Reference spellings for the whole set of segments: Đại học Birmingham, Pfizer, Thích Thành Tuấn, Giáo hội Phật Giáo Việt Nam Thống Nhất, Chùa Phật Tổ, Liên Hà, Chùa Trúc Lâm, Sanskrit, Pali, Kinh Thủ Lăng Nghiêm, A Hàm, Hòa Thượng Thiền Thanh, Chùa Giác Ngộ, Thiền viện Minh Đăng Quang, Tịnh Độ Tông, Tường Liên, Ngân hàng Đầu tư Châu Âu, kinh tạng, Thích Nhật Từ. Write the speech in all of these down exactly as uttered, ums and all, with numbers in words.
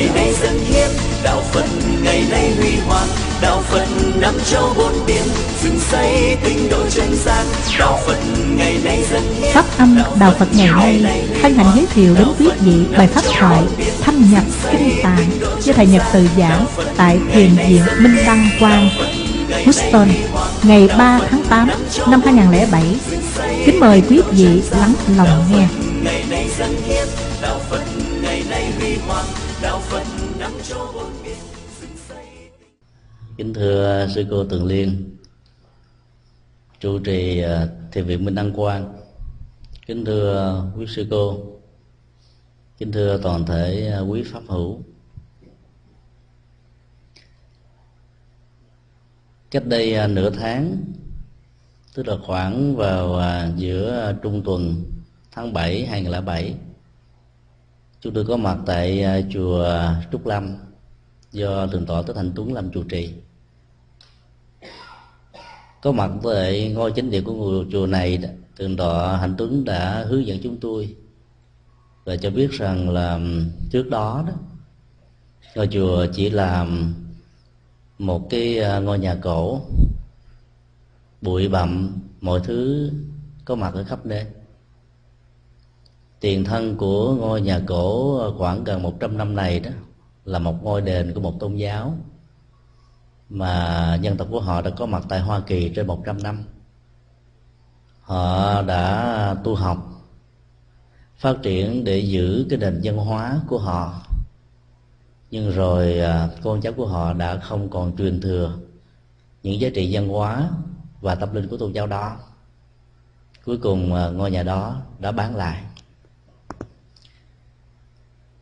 ngày nay dâng hiến, đạo Phật ngày nay huy hoàng, đạo Phật năm châu bốn biển, dựng xây tinh độ chân gian, đạo Phật ngày nay dâng hiến. Pháp âm đạo Phật ngày nay hân hạnh giới thiệu đến quý vị bài pháp thoại Thâm nhập kinh tạng do thầy Nhật Từ giảng tại Thiền viện Minh Đăng Quang, Houston, ngày ba tháng tám năm hai nghìn không trăm lẻ bảy. Kính mời quý vị lắng lòng nghe. Kính thưa sư cô Tường Liên, trụ trì Thiền viện Minh Đăng Quang, kính thưa quý sư cô, kính thưa toàn thể quý pháp hữu. Cách đây nửa tháng, tức là khoảng vào giữa trung tuần tháng bảy hai nghìn không trăm lẻ bảy, chúng tôi có mặt tại chùa Trúc Lâm do thượng tọa Thích Thành Tuấn làm trụ trì. Có mặt tại ngôi chính điện của ngôi chùa này, thượng tọa Thành Tuấn đã hướng dẫn chúng tôi và cho biết rằng là trước đó, đó ngôi chùa chỉ là một cái ngôi nhà cổ, bụi bặm, mọi thứ có mặt ở khắp nơi. Tiền thân của ngôi nhà cổ khoảng gần một trăm năm này đó là một ngôi đền của một tôn giáo mà dân tộc của họ đã có mặt tại Hoa Kỳ trên một trăm năm. Họ đã tu học, phát triển để giữ cái nền văn hóa của họ, nhưng rồi con cháu của họ đã không còn truyền thừa những giá trị văn hóa và tâm linh của tôn giáo đó. Cuối cùng ngôi nhà đó đã bán lại.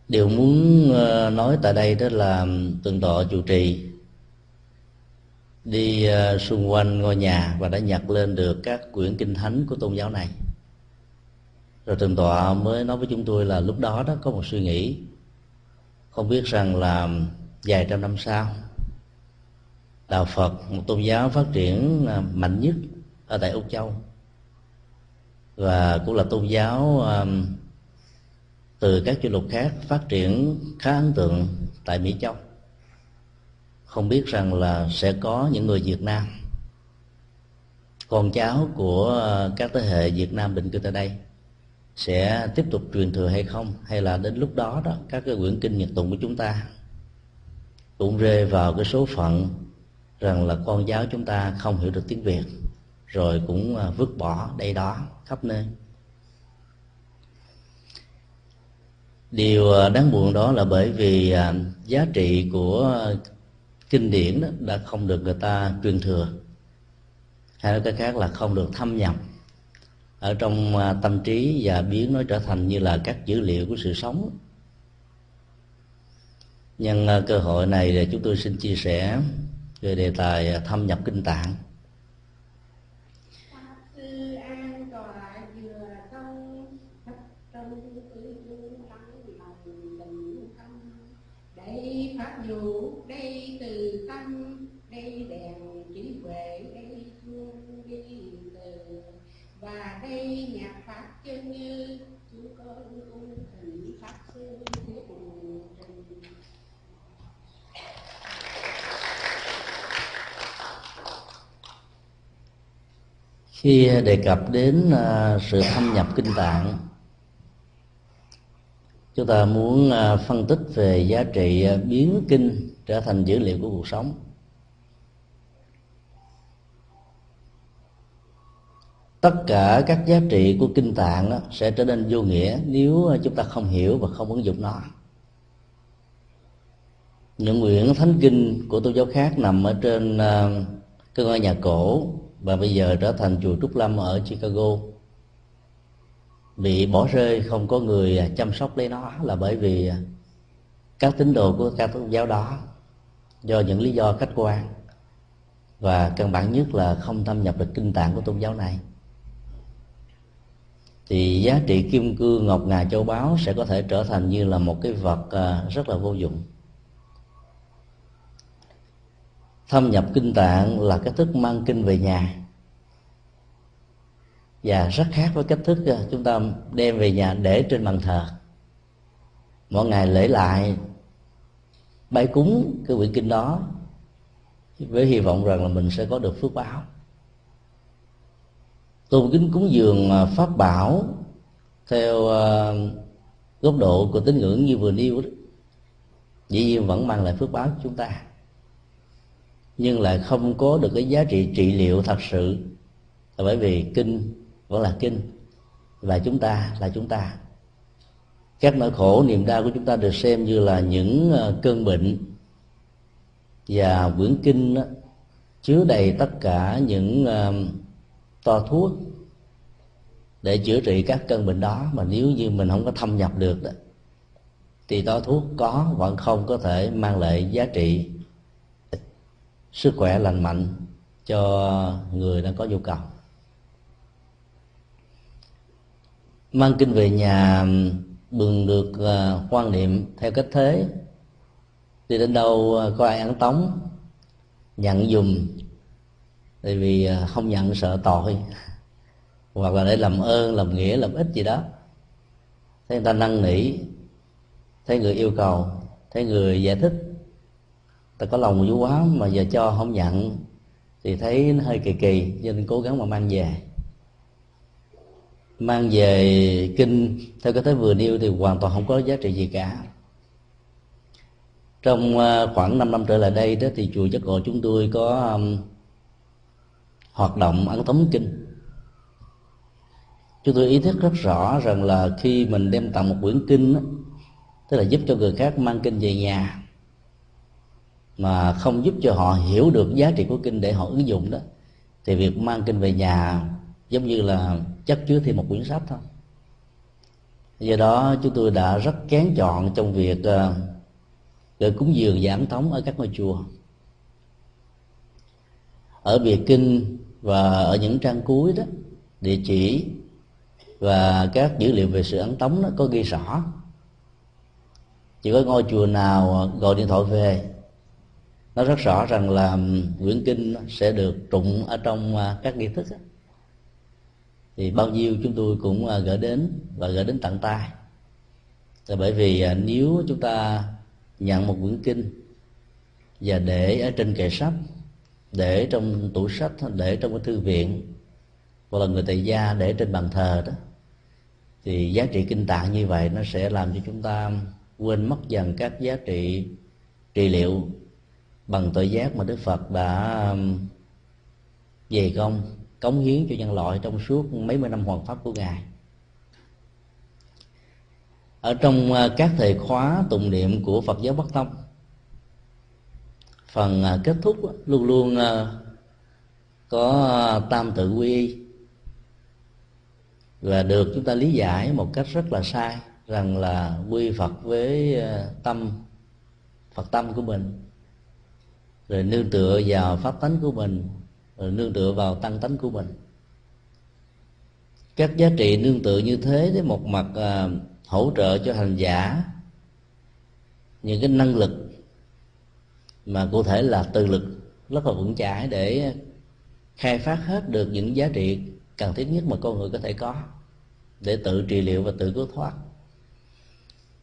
Điều muốn nói tại đây đó là tượng tọa trụ trì đi xung quanh ngôi nhà và đã nhặt lên được các quyển kinh thánh của tôn giáo này. Rồi tượng tọa mới nói với chúng tôi là lúc đó đó có một suy nghĩ, không biết rằng là vài trăm năm sau, đạo Phật, một tôn giáo phát triển mạnh nhất ở tại Âu Châu và cũng là tôn giáo từ các châu lục khác phát triển khá ấn tượng tại Mỹ Châu, không biết rằng là sẽ có những người Việt Nam, con cháu của các thế hệ Việt Nam định cư tại đây sẽ tiếp tục truyền thừa hay không, hay là đến lúc đó đó các cái quyển kinh Nhật tụng của chúng ta cũng rơi vào cái số phận rằng là con giáo chúng ta không hiểu được tiếng Việt rồi cũng vứt bỏ đây đó khắp nơi. Điều đáng buồn đó là bởi vì giá trị của kinh điển đó đã không được người ta truyền thừa, hay nói cách khác là không được thâm nhập ở trong tâm trí và biến nó trở thành như là các dữ liệu của sự sống. Nhân cơ hội này thì chúng tôi xin chia sẻ về đề tài thâm nhập kinh tạng. Và đây nhà Pháp chân như chúng con cung thỉnh Pháp sư Thuyết Trình. Khi đề cập đến sự thâm nhập kinh tạng, chúng ta muốn phân tích về giá trị biến kinh trở thành dữ liệu của cuộc sống. Tất cả các giá trị của kinh tạng đó sẽ trở nên vô nghĩa nếu chúng ta không hiểu và không ứng dụng nó. Những quyển thánh kinh của tôn giáo khác nằm ở trên cái ngôi nhà cổ và bây giờ trở thành chùa Trúc Lâm ở Chicago bị bỏ rơi, không có người chăm sóc lấy nó là bởi vì các tín đồ của các tôn giáo đó do những lý do khách quan và căn bản nhất là không thâm nhập được kinh tạng của tôn giáo này. Thì giá trị kim cương, ngọc ngà, châu báu sẽ có thể trở thành như là một cái vật rất là vô dụng. Thâm nhập kinh tạng là cách thức mang kinh về nhà, và rất khác với cách thức chúng ta đem về nhà để trên bàn thờ. Mỗi ngày lễ lại bái cúng cái quyển kinh đó với hy vọng rằng là mình sẽ có được phước báo. Tôn kính cúng dường pháp bảo theo góc độ của tín ngưỡng như vừa nêu đó, dĩ nhiên vẫn mang lại phước báo cho chúng ta, nhưng lại không có được cái giá trị trị liệu thật sự, là bởi vì kinh vẫn là kinh và chúng ta là chúng ta. Các nỗi khổ niềm đau của chúng ta được xem như là những cơn bệnh, và quyển kinh đó chứa đầy tất cả những toa thuốc để chữa trị các cơn bệnh đó, mà nếu như mình không có thâm nhập được đó, thì toa thuốc có vẫn không có thể mang lại giá trị sức khỏe lành mạnh cho người đang có nhu cầu. Mang kinh về nhà bừng được quan niệm theo cách thế, đi đến đâu có ai ăn tống nhận dùm, tại vì không nhận sợ tội, hoặc là để làm ơn làm nghĩa làm ích gì đó. Thấy người ta năn nỉ, thấy người yêu cầu, thấy người giải thích, ta có lòng vui quá mà giờ cho không nhận thì thấy nó hơi kỳ kỳ, cho nên cố gắng mà mang về. Mang về kinh theo cái thế vừa nêu thì hoàn toàn không có giá trị gì cả. Trong khoảng năm năm trở lại đây đó, thì chùa Giác Ngộ chúng tôi có um, hoạt động ấn tống kinh. Chúng tôi ý thức rất rõ rằng là khi mình đem tặng một quyển kinh đó, tức là giúp cho người khác mang kinh về nhà mà không giúp cho họ hiểu được giá trị của kinh để họ ứng dụng đó, thì việc mang kinh về nhà giống như là chất chứa thêm một quyển sách thôi. Do đó chúng tôi đã rất kén chọn trong việc uh, gửi cúng dường và ấn tống ở các ngôi chùa. Ở bìa kinh và ở những trang cuối đó, địa chỉ và các dữ liệu về sự ấn tống nó có ghi rõ. Chỉ có ngôi chùa nào gọi điện thoại về nó rất rõ rằng là quyển kinh sẽ được trụng ở trong các nghi thức đó, thì bao nhiêu chúng tôi cũng gửi đến và gửi đến tận tay. Là bởi vì nếu chúng ta nhận một quyển kinh và để ở trên kệ sách, để trong tủ sách, để trong cái thư viện, hoặc là người tại gia để trên bàn thờ đó, thì giá trị kinh tạng như vậy nó sẽ làm cho chúng ta quên mất dần các giá trị trị liệu bằng tội giác mà Đức Phật đã dày công cống hiến cho nhân loại trong suốt mấy mươi năm hoàn pháp của Ngài. Ở trong các thời khóa tụng niệm của Phật giáo Bắc Tông, phần kết thúc luôn luôn có tam tự quy y, và được chúng ta lý giải một cách rất là sai rằng là quy Phật với tâm, Phật tâm của mình, rồi nương tựa vào pháp tánh của mình, rồi nương tựa vào tăng tánh của mình. Các giá trị nương tựa như thế với một mặt hỗ trợ cho hành giả những cái năng lực mà cụ thể là từ lực rất là vững chãi để khai phát hết được những giá trị cần thiết nhất mà con người có thể có để tự trị liệu và tự cứu thoát.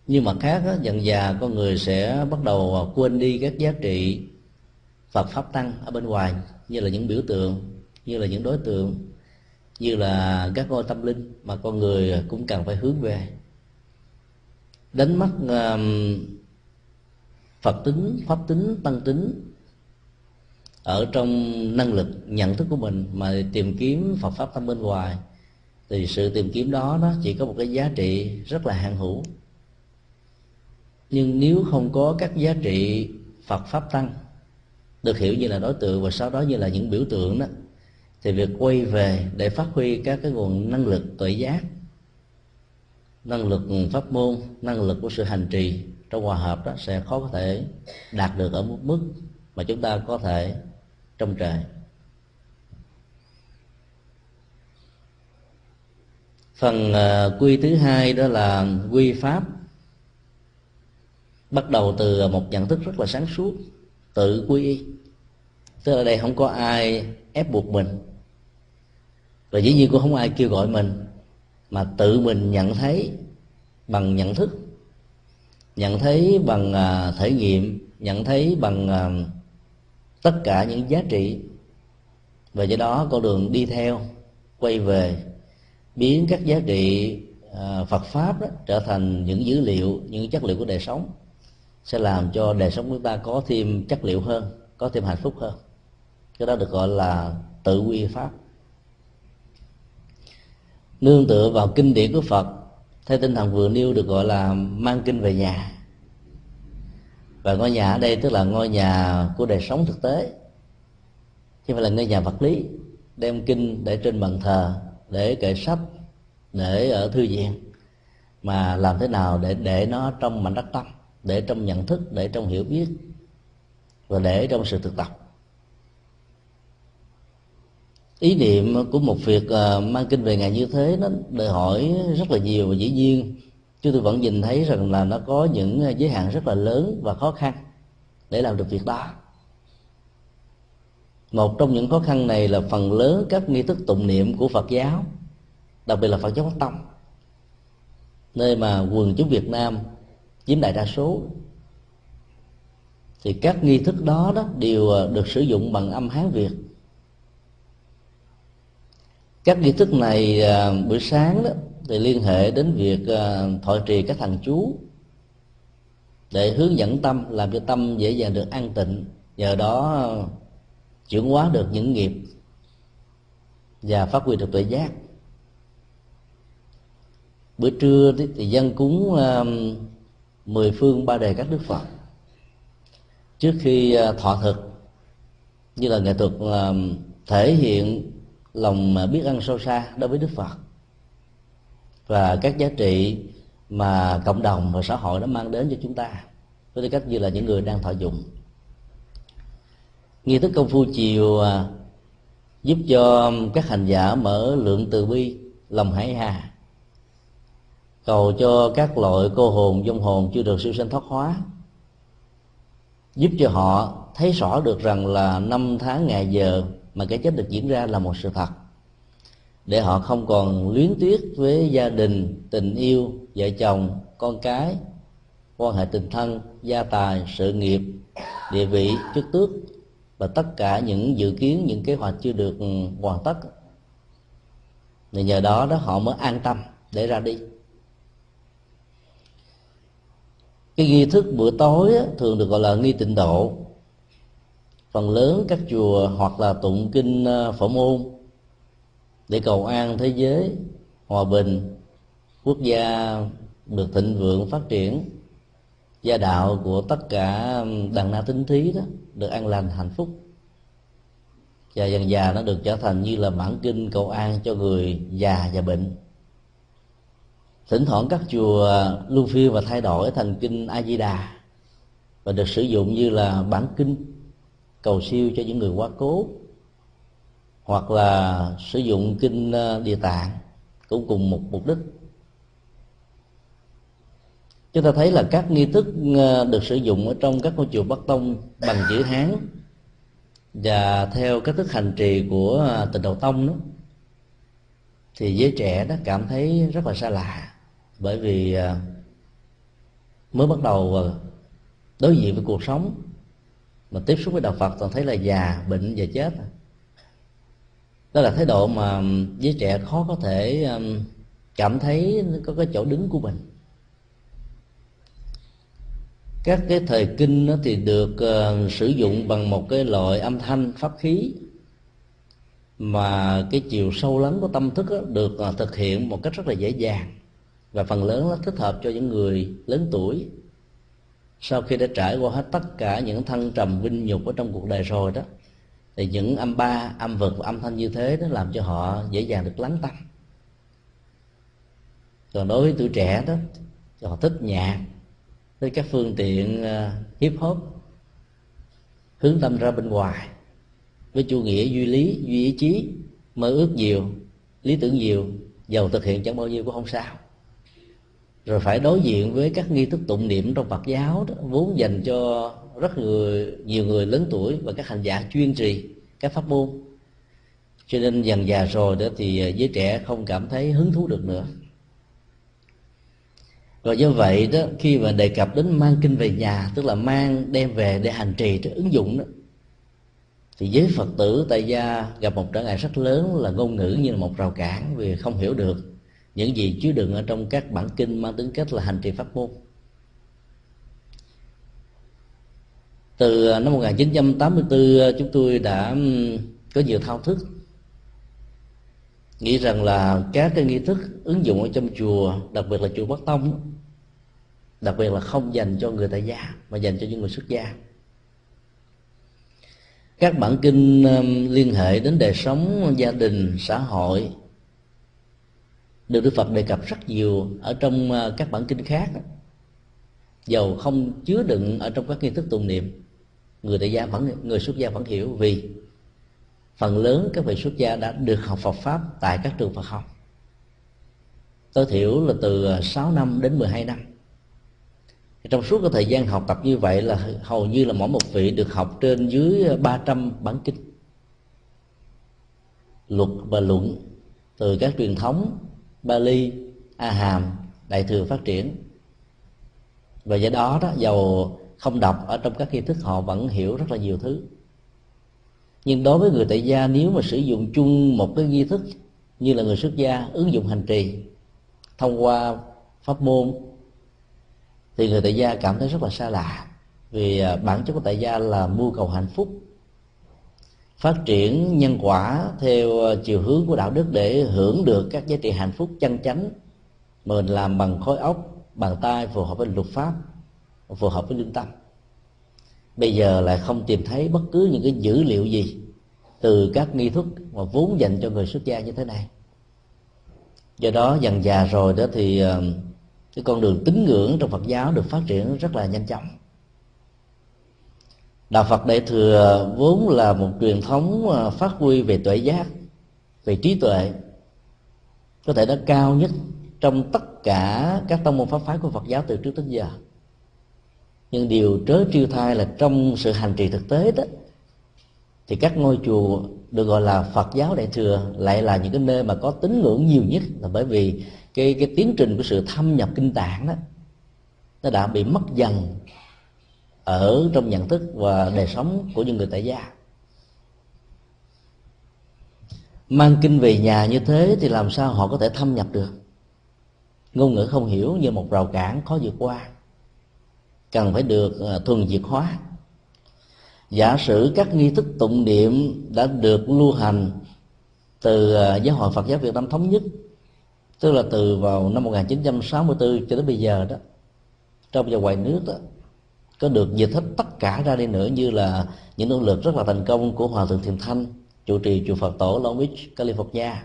Nhưng mặt khác đó, dần dà con người sẽ bắt đầu quên đi các giá trị Phật pháp tăng ở bên ngoài, như là những biểu tượng, như là những đối tượng, như là các ngôi tâm linh mà con người cũng cần phải hướng về. Đánh mất um, Phật tính, pháp tính, tăng tính ở trong năng lực nhận thức của mình mà tìm kiếm Phật pháp tăng bên ngoài, thì sự tìm kiếm đó nó chỉ có một cái giá trị rất là hạn hữu. Nhưng nếu không có các giá trị Phật pháp tăng được hiểu như là đối tượng và sau đó như là những biểu tượng đó, thì việc quay về để phát huy các cái nguồn năng lực tuệ giác, năng lực pháp môn, năng lực của sự hành trì trong hòa hợp đó sẽ khó có thể đạt được ở một mức mà chúng ta có thể trông trời. Phần quy thứ hai đó là quy pháp, bắt đầu từ một nhận thức rất là sáng suốt, tự quy y, tức là đây không có ai ép buộc mình, và dĩ nhiên cũng không ai kêu gọi mình, mà tự mình nhận thấy bằng nhận thức, nhận thấy bằng thể nghiệm, nhận thấy bằng tất cả những giá trị, và do đó con đường đi theo quay về biến các giá trị Phật pháp đó trở thành những dữ liệu, những chất liệu của đời sống, sẽ làm cho đời sống của ta có thêm chất liệu hơn, có thêm hạnh phúc hơn. Cái đó được gọi là tự quy pháp. Nương tựa vào kinh điển của Phật theo tinh thần vừa nêu được gọi là mang kinh về nhà. Và ngôi nhà ở đây tức là ngôi nhà của đời sống thực tế, chứ không phải là ngôi nhà vật lý. Đem kinh để trên bàn thờ, để kệ sách, để ở thư viện, mà làm thế nào để để nó trong mảnh đất tâm, để trong nhận thức, để trong hiểu biết, và để trong sự thực tập. Ý niệm của một việc mang kinh về ngày như thế nó đòi hỏi rất là nhiều, và dĩ nhiên chúng tôi vẫn nhìn thấy rằng là nó có những giới hạn rất là lớn và khó khăn để làm được việc đó. Một trong những khó khăn này là phần lớn các nghi thức tụng niệm của Phật giáo, đặc biệt là Phật giáo Pháp Tông, nơi mà quần chúng Việt Nam chiếm đại đa số, thì các nghi thức đó, đó đều được sử dụng bằng âm Hán Việt. Các nghi thức này buổi sáng đó thì liên hệ đến việc thọ trì các thần chú để hướng dẫn tâm, làm cho tâm dễ dàng được an tịnh, nhờ đó chuyển hóa được những nghiệp và phát huy được tuệ giác. Bữa trưa thì dân cúng mười phương ba đề các đức Phật trước khi thọ thực, như là nghệ thuật thể hiện lòng biết ân sâu xa đối với Đức Phật và các giá trị mà cộng đồng và xã hội đã mang đến cho chúng ta với tư cách như là những người đang thọ dụng. Nghi thức công phu chiều giúp cho các hành giả mở lượng từ bi, lòng hải hà, cầu cho các loại cô hồn, vong hồn chưa được siêu sanh thoát hóa, giúp cho họ thấy rõ được rằng là năm tháng ngày giờ mà cái chết được diễn ra là một sự thật, để họ không còn luyến tiếc với gia đình, tình yêu, vợ chồng, con cái, quan hệ tình thân, gia tài, sự nghiệp, địa vị, chức tước và tất cả những dự kiến, những kế hoạch chưa được hoàn tất. Thì nhờ đó đó họ mới an tâm để ra đi. Cái nghi thức bữa tối thường được gọi là nghi tịnh độ. Phần lớn các chùa hoặc là tụng kinh Phổ Môn để cầu an thế giới, hòa bình, quốc gia được thịnh vượng phát triển, gia đạo của tất cả đàn na tín thí đó được an lành hạnh phúc, và dần già nó được trở thành như là bản kinh cầu an cho người già và bệnh. Thỉnh thoảng các chùa lưu phiên và thay đổi thành kinh A Di Đà và được sử dụng như là bản kinh cầu siêu cho những người quá cố, hoặc là sử dụng kinh Địa Tạng cũng cùng một mục đích. Chúng ta thấy là các nghi thức được sử dụng ở trong các ngôi chùa Bắc Tông bằng chữ Hán và theo cách thức hành trì của Tịnh Độ Tông đó, thì giới trẻ nó cảm thấy rất là xa lạ, bởi vì mới bắt đầu đối diện với cuộc sống mà tiếp xúc với đạo Phật toàn thấy là già, bệnh và chết. Đó là thái độ mà giới trẻ khó có thể cảm thấy có cái chỗ đứng của mình. Các cái thời kinh nó thì được sử dụng bằng một cái loại âm thanh pháp khí, mà cái chiều sâu lắng của tâm thức được thực hiện một cách rất là dễ dàng, và phần lớn nó thích hợp cho những người lớn tuổi sau khi đã trải qua hết tất cả những thăng trầm vinh nhục ở trong cuộc đời rồi đó, thì những âm ba, âm vực và âm thanh như thế nó làm cho họ dễ dàng được lắng tâm. Còn đối với tuổi trẻ đó, họ thích nhạc, thích các phương tiện hip hop, hướng tâm ra bên ngoài với chủ nghĩa duy lý, duy ý chí, mơ ước nhiều, lý tưởng nhiều, giàu thực hiện chẳng bao nhiêu cũng không sao. Rồi phải đối diện với các nghi thức tụng niệm trong Phật giáo đó, vốn dành cho rất người, nhiều người lớn tuổi và các hành giả chuyên trì các pháp môn, cho nên dần già rồi đó thì giới trẻ không cảm thấy hứng thú được nữa. Rồi do vậy đó, khi mà đề cập đến mang kinh về nhà, tức là mang đem về để hành trì, để ứng dụng đó, thì giới Phật tử tại gia gặp một trở ngại rất lớn là ngôn ngữ như là một rào cản, vì không hiểu được những gì chứa đựng ở trong các bản kinh mang tính cách là hành trì pháp môn. Từ năm một nghìn chín trăm tám mươi tư, chúng tôi đã có nhiều thao thức, nghĩ rằng là các cái nghi thức ứng dụng ở trong chùa, đặc biệt là chùa Bắc Tông, đặc biệt là không dành cho người tại gia mà dành cho những người xuất gia. Các bản kinh liên hệ đến đời sống gia đình, xã hội được Đức Phật đề cập rất nhiều ở trong các bản kinh khác, dầu không chứa đựng ở trong các nghi thức tụng niệm. Người tại gia vẫn, người xuất gia vẫn hiểu, vì phần lớn các vị xuất gia đã được học Phật pháp tại các trường Phật học, tối thiểu là từ sáu năm đến mười hai năm. Trong suốt cái thời gian học tập như vậy là hầu như là mỗi một vị được học trên dưới ba trăm bản kinh, luật và luận từ các truyền thống Bali, A Hàm, Đại thừa phát triển. Và do đó đó, dầu không đọc ở trong các nghi thức, họ vẫn hiểu rất là nhiều thứ. Nhưng đối với người tại gia, nếu mà sử dụng chung một cái nghi thức như là người xuất gia ứng dụng hành trì thông qua pháp môn, thì người tại gia cảm thấy rất là xa lạ. Vì bản chất của tại gia là mưu cầu hạnh phúc, phát triển nhân quả theo chiều hướng của đạo đức để hưởng được các giá trị hạnh phúc chân chánh, mình làm bằng khối óc, bàn tay, phù hợp với luật pháp, phù hợp với lương tâm. Bây giờ lại không tìm thấy bất cứ những cái dữ liệu gì từ các nghi thức mà vốn dành cho người xuất gia như thế này. Do đó dần già rồi đó thì cái con đường tín ngưỡng trong Phật giáo được phát triển rất là nhanh chóng. Đạo Phật Đại Thừa vốn là một truyền thống phát huy về tuệ giác, về trí tuệ, có thể đã cao nhất trong tất cả các tông môn pháp phái của Phật giáo từ trước đến giờ. Nhưng điều trớ trêu thay là trong sự hành trì thực tế đó, thì các ngôi chùa được gọi là Phật giáo Đại Thừa lại là những cái nơi mà có tín ngưỡng nhiều nhất, là bởi vì cái, cái tiến trình của sự thâm nhập kinh tạng đó, nó đã bị mất dần ở trong nhận thức và đời sống của những người tại gia. Mang kinh về nhà như thế thì làm sao họ có thể thâm nhập được? Ngôn ngữ không hiểu như một rào cản khó vượt qua, cần phải được thuần việt hóa. Giả sử các nghi thức tụng niệm đã được lưu hành từ Giáo hội Phật giáo Việt Nam Thống Nhất, tức là từ vào năm một nghìn chín trăm sáu mươi tư cho đến bây giờ đó, trong và ngoài nước đó, có được dịch hết tất cả ra đi nữa, như là những nỗ lực rất là thành công của Hòa Thượng Thiền Thanh, trụ trì chùa Phật Tổ Long Beach, California,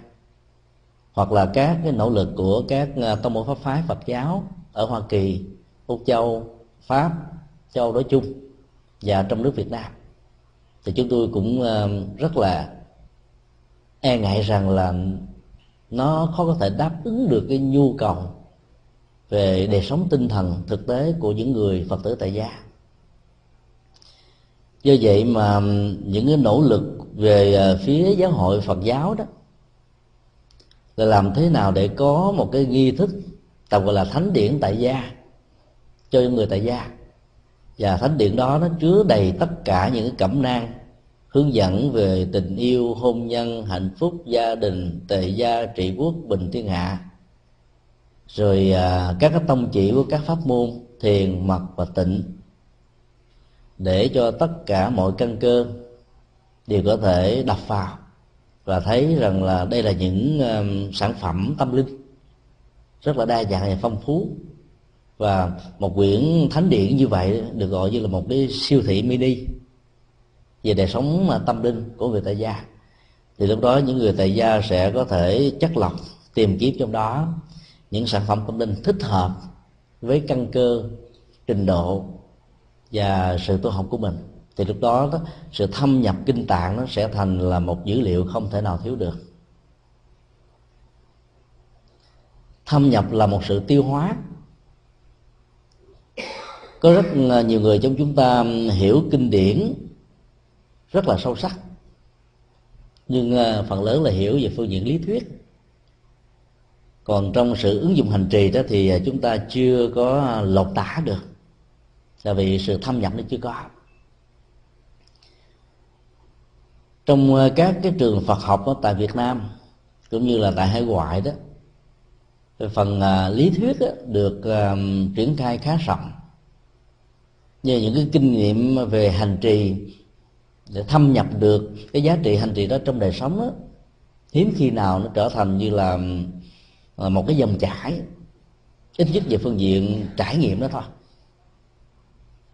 hoặc là các cái nỗ lực của các tông môn pháp phái Phật giáo ở Hoa Kỳ, Úc Châu, Pháp, Châu nói chung và trong nước Việt Nam, thì chúng tôi cũng rất là e ngại rằng là nó khó có thể đáp ứng được cái nhu cầu về đời sống tinh thần thực tế của những người Phật tử tại gia. Do vậy mà những cái nỗ lực về phía Giáo hội Phật giáo đó là làm thế nào để có một cái nghi thức tạm gọi là thánh điển tại gia cho những người tại gia, và thánh điện đó nó chứa đầy tất cả những cái cẩm nang hướng dẫn về tình yêu, hôn nhân, hạnh phúc, gia đình, tề gia, trị quốc, bình thiên hạ, rồi à, các cái tông chỉ của các pháp môn thiền, mật và tịnh, để cho tất cả mọi căn cơ đều có thể đập vào và thấy rằng là đây là những uh, sản phẩm tâm linh rất là đa dạng và phong phú. Và một quyển thánh điển như vậy được gọi như là một cái siêu thị mini về đời sống tâm linh của người tại gia. Thì lúc đó những người tại gia sẽ có thể chắt lọc, tìm kiếm trong đó những sản phẩm tâm linh thích hợp với căn cơ, trình độ và sự tu học của mình. Thì lúc đó, đó sự thâm nhập kinh tạng nó sẽ thành là một dữ liệu không thể nào thiếu được. Thâm nhập là một sự tiêu hóa. Có rất nhiều người trong chúng ta hiểu kinh điển rất là sâu sắc, nhưng phần lớn là hiểu về phương diện lý thuyết. Còn trong sự ứng dụng hành trì đó thì chúng ta chưa có lột tả được, là vì sự thâm nhập nó chưa có. Trong các cái trường Phật học đó, tại Việt Nam cũng như là tại hải ngoại đó, phần lý thuyết đó được triển khai khá rộng, như những cái kinh nghiệm về hành trì để thâm nhập được cái giá trị hành trì đó trong đời sống đó, hiếm khi nào nó trở thành như là một cái dòng chảy, ít nhất về phương diện trải nghiệm đó thôi.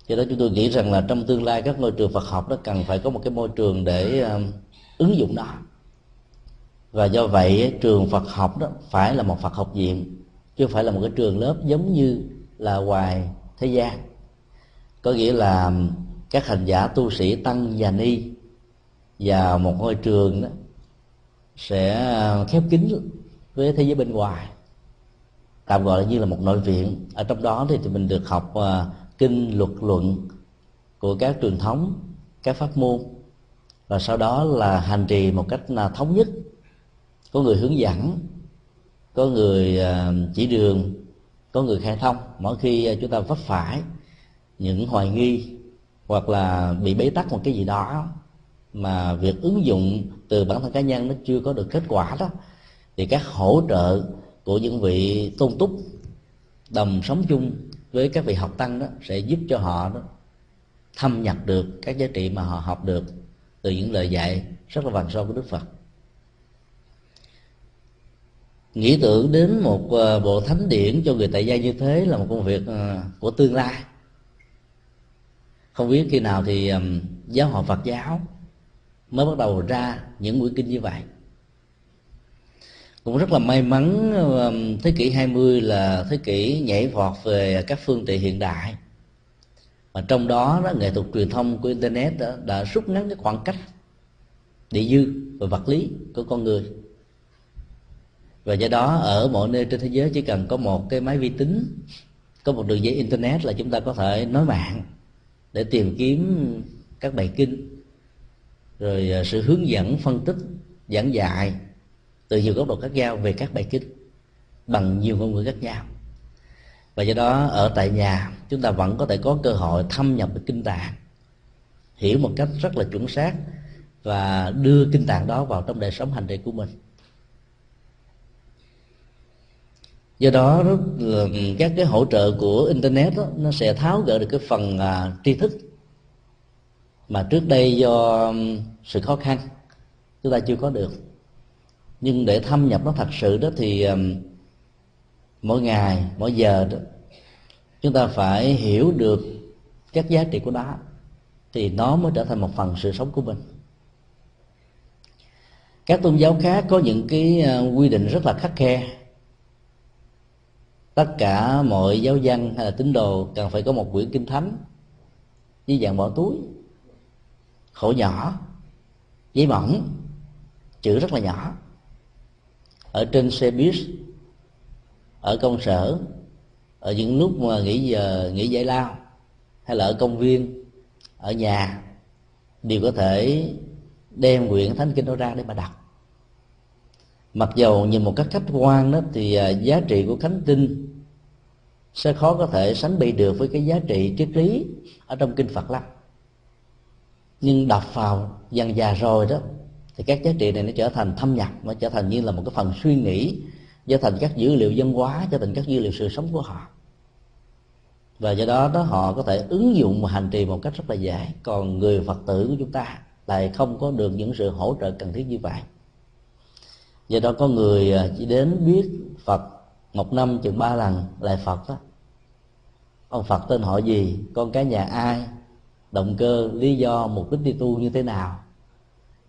Cho đó chúng tôi nghĩ rằng là trong tương lai các ngôi trường Phật học đó cần phải có một cái môi trường để ứng dụng đó. Và do vậy trường Phật học đó phải là một Phật học viện, chứ không phải là một cái trường lớp giống như là ngoài thế gian. Có nghĩa là các hành giả tu sĩ tăng và ni vào một ngôi trường đó sẽ khép kín với thế giới bên ngoài, tạm gọi là như là một nội viện. Ở trong đó thì mình được học kinh luật luận của các truyền thống, các pháp môn, và sau đó là hành trì một cách thống nhất. Có người hướng dẫn, có người chỉ đường, có người khai thông. Mỗi khi chúng ta vấp phải những hoài nghi hoặc là bị bế tắc một cái gì đó mà việc ứng dụng từ bản thân cá nhân nó chưa có được kết quả đó, thì các hỗ trợ của những vị tôn túc đồng sống chung với các vị học tăng đó sẽ giúp cho họ đó thâm nhập được các giá trị mà họ học được từ những lời dạy rất là vàng son của Đức Phật. Nghĩ tưởng đến một bộ thánh điển cho người tại gia như thế là một công việc của tương lai. Không biết khi nào thì Giáo hội Phật giáo mới bắt đầu ra những quyển kinh như vậy. Cũng rất là may mắn thế kỷ hai mươi là thế kỷ nhảy vọt về các phương tiện hiện đại, mà trong đó, đó nghệ thuật truyền thông của Internet đã, đã rút ngắn cái khoảng cách địa dư và vật lý của con người. Và do đó ở mọi nơi trên thế giới chỉ cần có một cái máy vi tính, có một đường dây Internet là chúng ta có thể nối mạng để tìm kiếm các bài kinh, rồi sự hướng dẫn, phân tích, giảng dạy từ nhiều góc độ khác nhau về các bài kinh bằng nhiều ngôn ngữ khác nhau. Và do đó ở tại nhà chúng ta vẫn có thể có cơ hội thâm nhập vào kinh tạng, hiểu một cách rất là chuẩn xác và đưa kinh tạng đó vào trong đời sống hành trì của mình. Do đó các cái hỗ trợ của Internet đó, nó sẽ tháo gỡ được cái phần uh, tri thức mà trước đây do sự khó khăn chúng ta chưa có được. Nhưng để thâm nhập nó thật sự đó thì um, mỗi ngày, mỗi giờ đó, chúng ta phải hiểu được các giá trị của nó, thì nó mới trở thành một phần sự sống của mình. Các tôn giáo khác có những cái uh, quy định rất là khắt khe. Tất cả mọi giáo dân hay là tín đồ cần phải có một quyển kinh thánh với dạng bỏ túi, khổ nhỏ, giấy mỏng, chữ rất là nhỏ. Ở trên xe buýt, ở công sở, ở những lúc mà nghỉ giờ, nghỉ giải lao, hay là ở công viên, ở nhà, đều có thể đem quyển thánh kinh đó ra để mà đọc. Mặc dầu nhìn một cách khách quan đó thì giá trị của thánh kinh sẽ khó có thể sánh bì được với cái giá trị triết lý ở trong kinh Phật lắm. Nhưng đọc vào dần dà rồi đó thì các giá trị này nó trở thành thâm nhập, nó trở thành như là một cái phần suy nghĩ, trở thành các dữ liệu văn hóa, trở thành các dữ liệu sự sống của họ. Và do đó, đó họ có thể ứng dụng và hành trì một cách rất là dễ. Còn người Phật tử của chúng ta lại không có được những sự hỗ trợ cần thiết như vậy. Do đó có người chỉ đến biết Phật một năm chừng ba lần lại Phật đó. Ông Phật tên họ gì, con cái nhà ai, động cơ, lý do, mục đích đi tu như thế nào,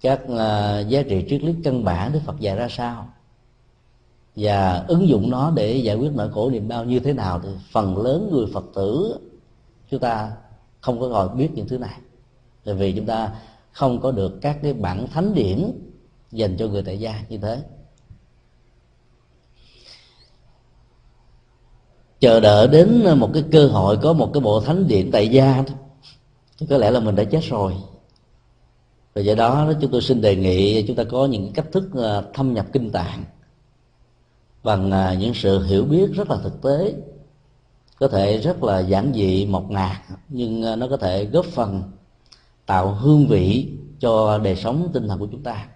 các uh, giá trị triết lý căn bản Đức Phật dạy ra sao, và ứng dụng nó để giải quyết nỗi khổ niềm đau như thế nào, thì phần lớn người Phật tử chúng ta không có gọi biết những thứ này. Tại vì chúng ta không có được các cái bản thánh điển dành cho người tại gia như thế. Chờ đợi đến một cái cơ hội có một cái bộ thánh điển tại gia thì có lẽ là mình đã chết rồi. Và do đó chúng tôi xin đề nghị chúng ta có những cách thức thâm nhập kinh tạng bằng những sự hiểu biết rất là thực tế, có thể rất là giản dị mộc mạc, nhưng nó có thể góp phần tạo hương vị cho đời sống tinh thần của chúng ta.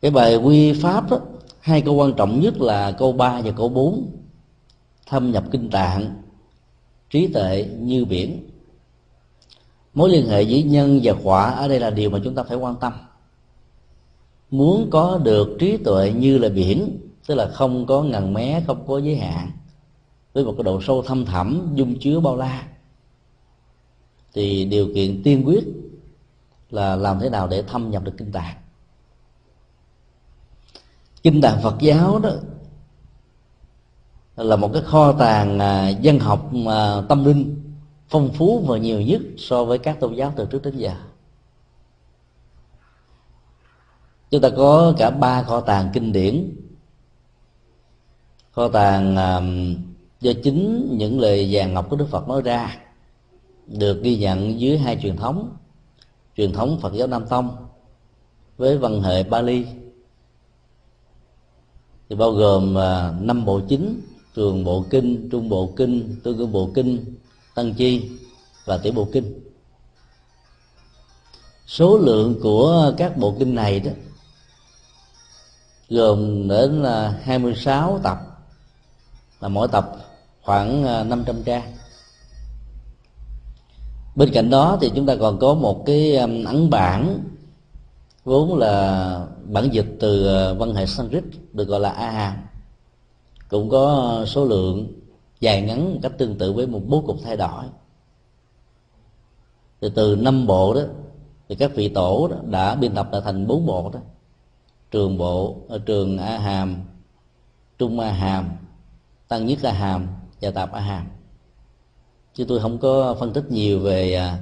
Cái bài quy pháp đó, hai câu quan trọng nhất là câu ba và câu bốn: thâm nhập kinh tạng, trí tuệ như biển. Mối liên hệ giữa nhân và quả ở đây là điều mà chúng ta phải quan tâm. Muốn có được trí tuệ như là biển, tức là không có ngần mé, không có giới hạn, với một cái độ sâu thâm thẳm, dung chứa bao la, thì điều kiện tiên quyết là làm thế nào để thâm nhập được kinh tạng. Kinh tạng Phật giáo đó là một cái kho tàng văn học tâm linh phong phú và nhiều nhất so với các tôn giáo từ trước đến giờ. Chúng ta có cả ba kho tàng kinh điển: kho tàng do chính những lời vàng ngọc của Đức Phật nói ra, được ghi nhận dưới hai truyền thống: truyền thống Phật giáo Nam Tông với văn hệ Pali, thì bao gồm năm bộ chính: Trường Bộ Kinh, Trung Bộ Kinh, Tương Ưng Bộ Kinh, Tân Chi và Tiểu Bộ Kinh. Số lượng của các bộ kinh này đó gồm đến hai mươi sáu tập, là mỗi tập khoảng năm trăm trang. Bên cạnh đó thì chúng ta còn có một cái ấn bản vốn là bản dịch từ văn hệ Sanskrit, được gọi là A Hàm, cũng có số lượng dài ngắn một cách tương tự với một bố cục thay đổi. Thì từ năm bộ đó thì các vị tổ đó đã biên tập lại thành bốn bộ đó: trường bộ, trường A Hàm, trung A Hàm, tăng nhất A Hàm và tạp A Hàm. Chứ tôi không có phân tích nhiều về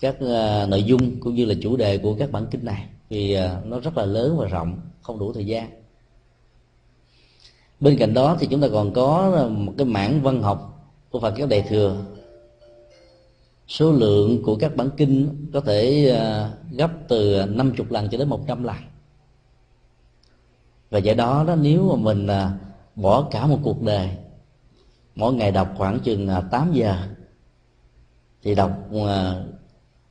các nội dung cũng như là chủ đề của các bản kinh này, vì nó rất là lớn và rộng, không đủ thời gian. Bên cạnh đó thì chúng ta còn có một cái mảng văn học của Phật giáo Đại Thừa. Số lượng của các bản kinh có thể gấp từ năm mươi lần cho đến một trăm lần. Và do đó, đó nếu mà mình bỏ cả một cuộc đời, mỗi ngày đọc khoảng chừng tám giờ, thì đọc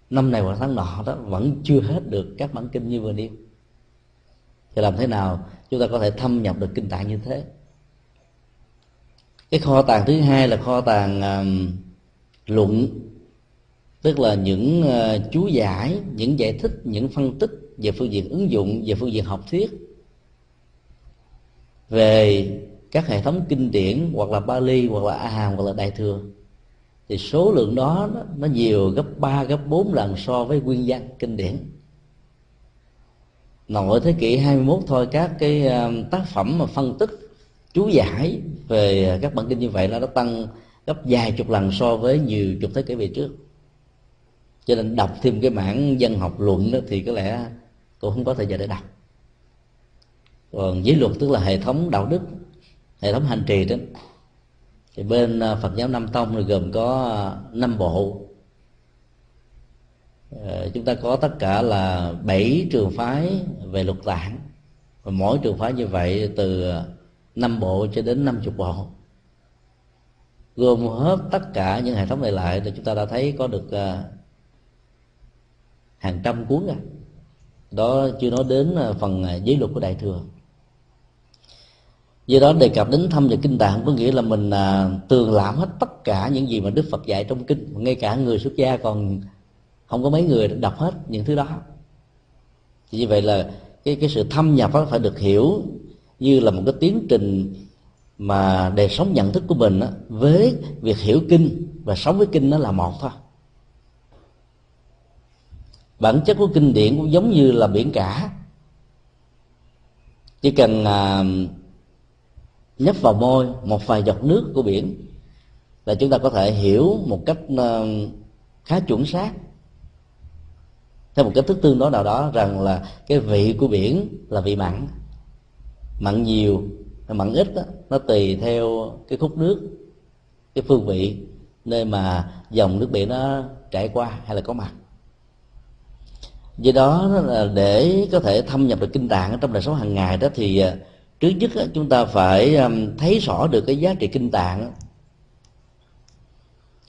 năm này hoặc tháng nọ đó vẫn chưa hết được các bản kinh như vừa nêu. Thì làm thế nào chúng ta có thể thâm nhập được kinh tạng như thế? Cái kho tàng thứ hai là kho tàng uh, luận, tức là những uh, chú giải, những giải thích, những phân tích về phương diện ứng dụng, về phương diện học thuyết về các hệ thống kinh điển, hoặc là Pali, hoặc là A Hàm, hoặc là Đại Thừa. Thì số lượng đó nó nhiều gấp ba, gấp bốn lần so với nguyên văn kinh điển. Nổi thế kỷ hai mươi mốt thôi, các cái tác phẩm mà phân tích, chú giải về các bản kinh như vậy nó đã tăng gấp vài chục lần so với nhiều chục thế kỷ về trước. Cho nên đọc thêm cái mảng văn học luận đó thì có lẽ cũng không có thời gian để đọc. Còn giới luật, tức là hệ thống đạo đức, hệ thống hành trì đó, thì bên Phật giáo Nam Tông thì gồm có năm bộ. Chúng ta có tất cả là bảy trường phái về luật tạng, và mỗi trường phái như vậy từ năm bộ cho đến năm mươi bộ. Gồm hết tất cả những hệ thống này lại thì chúng ta đã thấy có được hàng trăm cuốn rồi. Đó chưa nói đến phần giới luật của Đại Thừa. Do đó đề cập đến thâm nhập kinh tạng có nghĩa là mình tường lãm hết tất cả những gì mà Đức Phật dạy trong kinh. Ngay cả người xuất gia còn không có mấy người đọc hết những thứ đó. Thì như vậy là cái cái sự thâm nhập đó phải được hiểu như là một cái tiến trình mà đời sống nhận thức của mình đó, với việc hiểu kinh và sống với kinh nó là một thôi. Bản chất của kinh điển cũng giống như là biển cả, chỉ cần à, nhấp vào môi một vài giọt nước của biển là chúng ta có thể hiểu một cách à, khá chuẩn xác, theo một cách thức tương đối nào đó, rằng là cái vị của biển là vị mặn, mặn nhiều hay mặn ít đó, nó tùy theo cái khúc nước, cái phương vị nơi mà dòng nước biển nó trải qua hay là có mặt. Do đó là để có thể thâm nhập được kinh tạng trong đời sống hàng ngày đó, thì trước nhất chúng ta phải thấy rõ được cái giá trị kinh tạng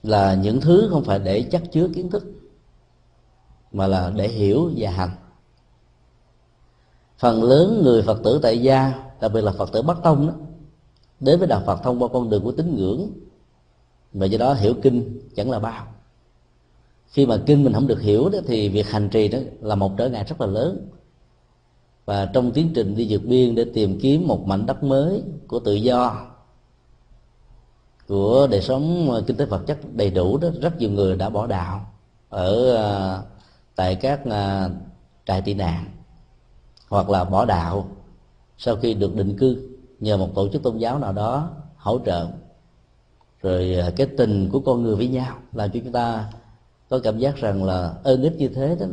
là những thứ không phải để chắc chứa kiến thức, mà là để hiểu và hành. Phần lớn người Phật tử tại gia, đặc biệt là Phật tử Bắc Tông đó, đến với đạo Phật thông qua con đường của tín ngưỡng, và do đó hiểu kinh chẳng là bao. Khi mà kinh mình không được hiểu đó, thì việc hành trì đó là một trở ngại rất là lớn. Và trong tiến trình đi vượt biên để tìm kiếm một mảnh đất mới của tự do, của đời sống kinh tế vật chất đầy đủ đó, rất nhiều người đã bỏ đạo ở tại các trại tị nạn, hoặc là bỏ đạo sau khi được định cư nhờ một tổ chức tôn giáo nào đó hỗ trợ. Rồi cái tình của con người với nhau làm cho chúng ta có cảm giác rằng là ơn ích như thế đó,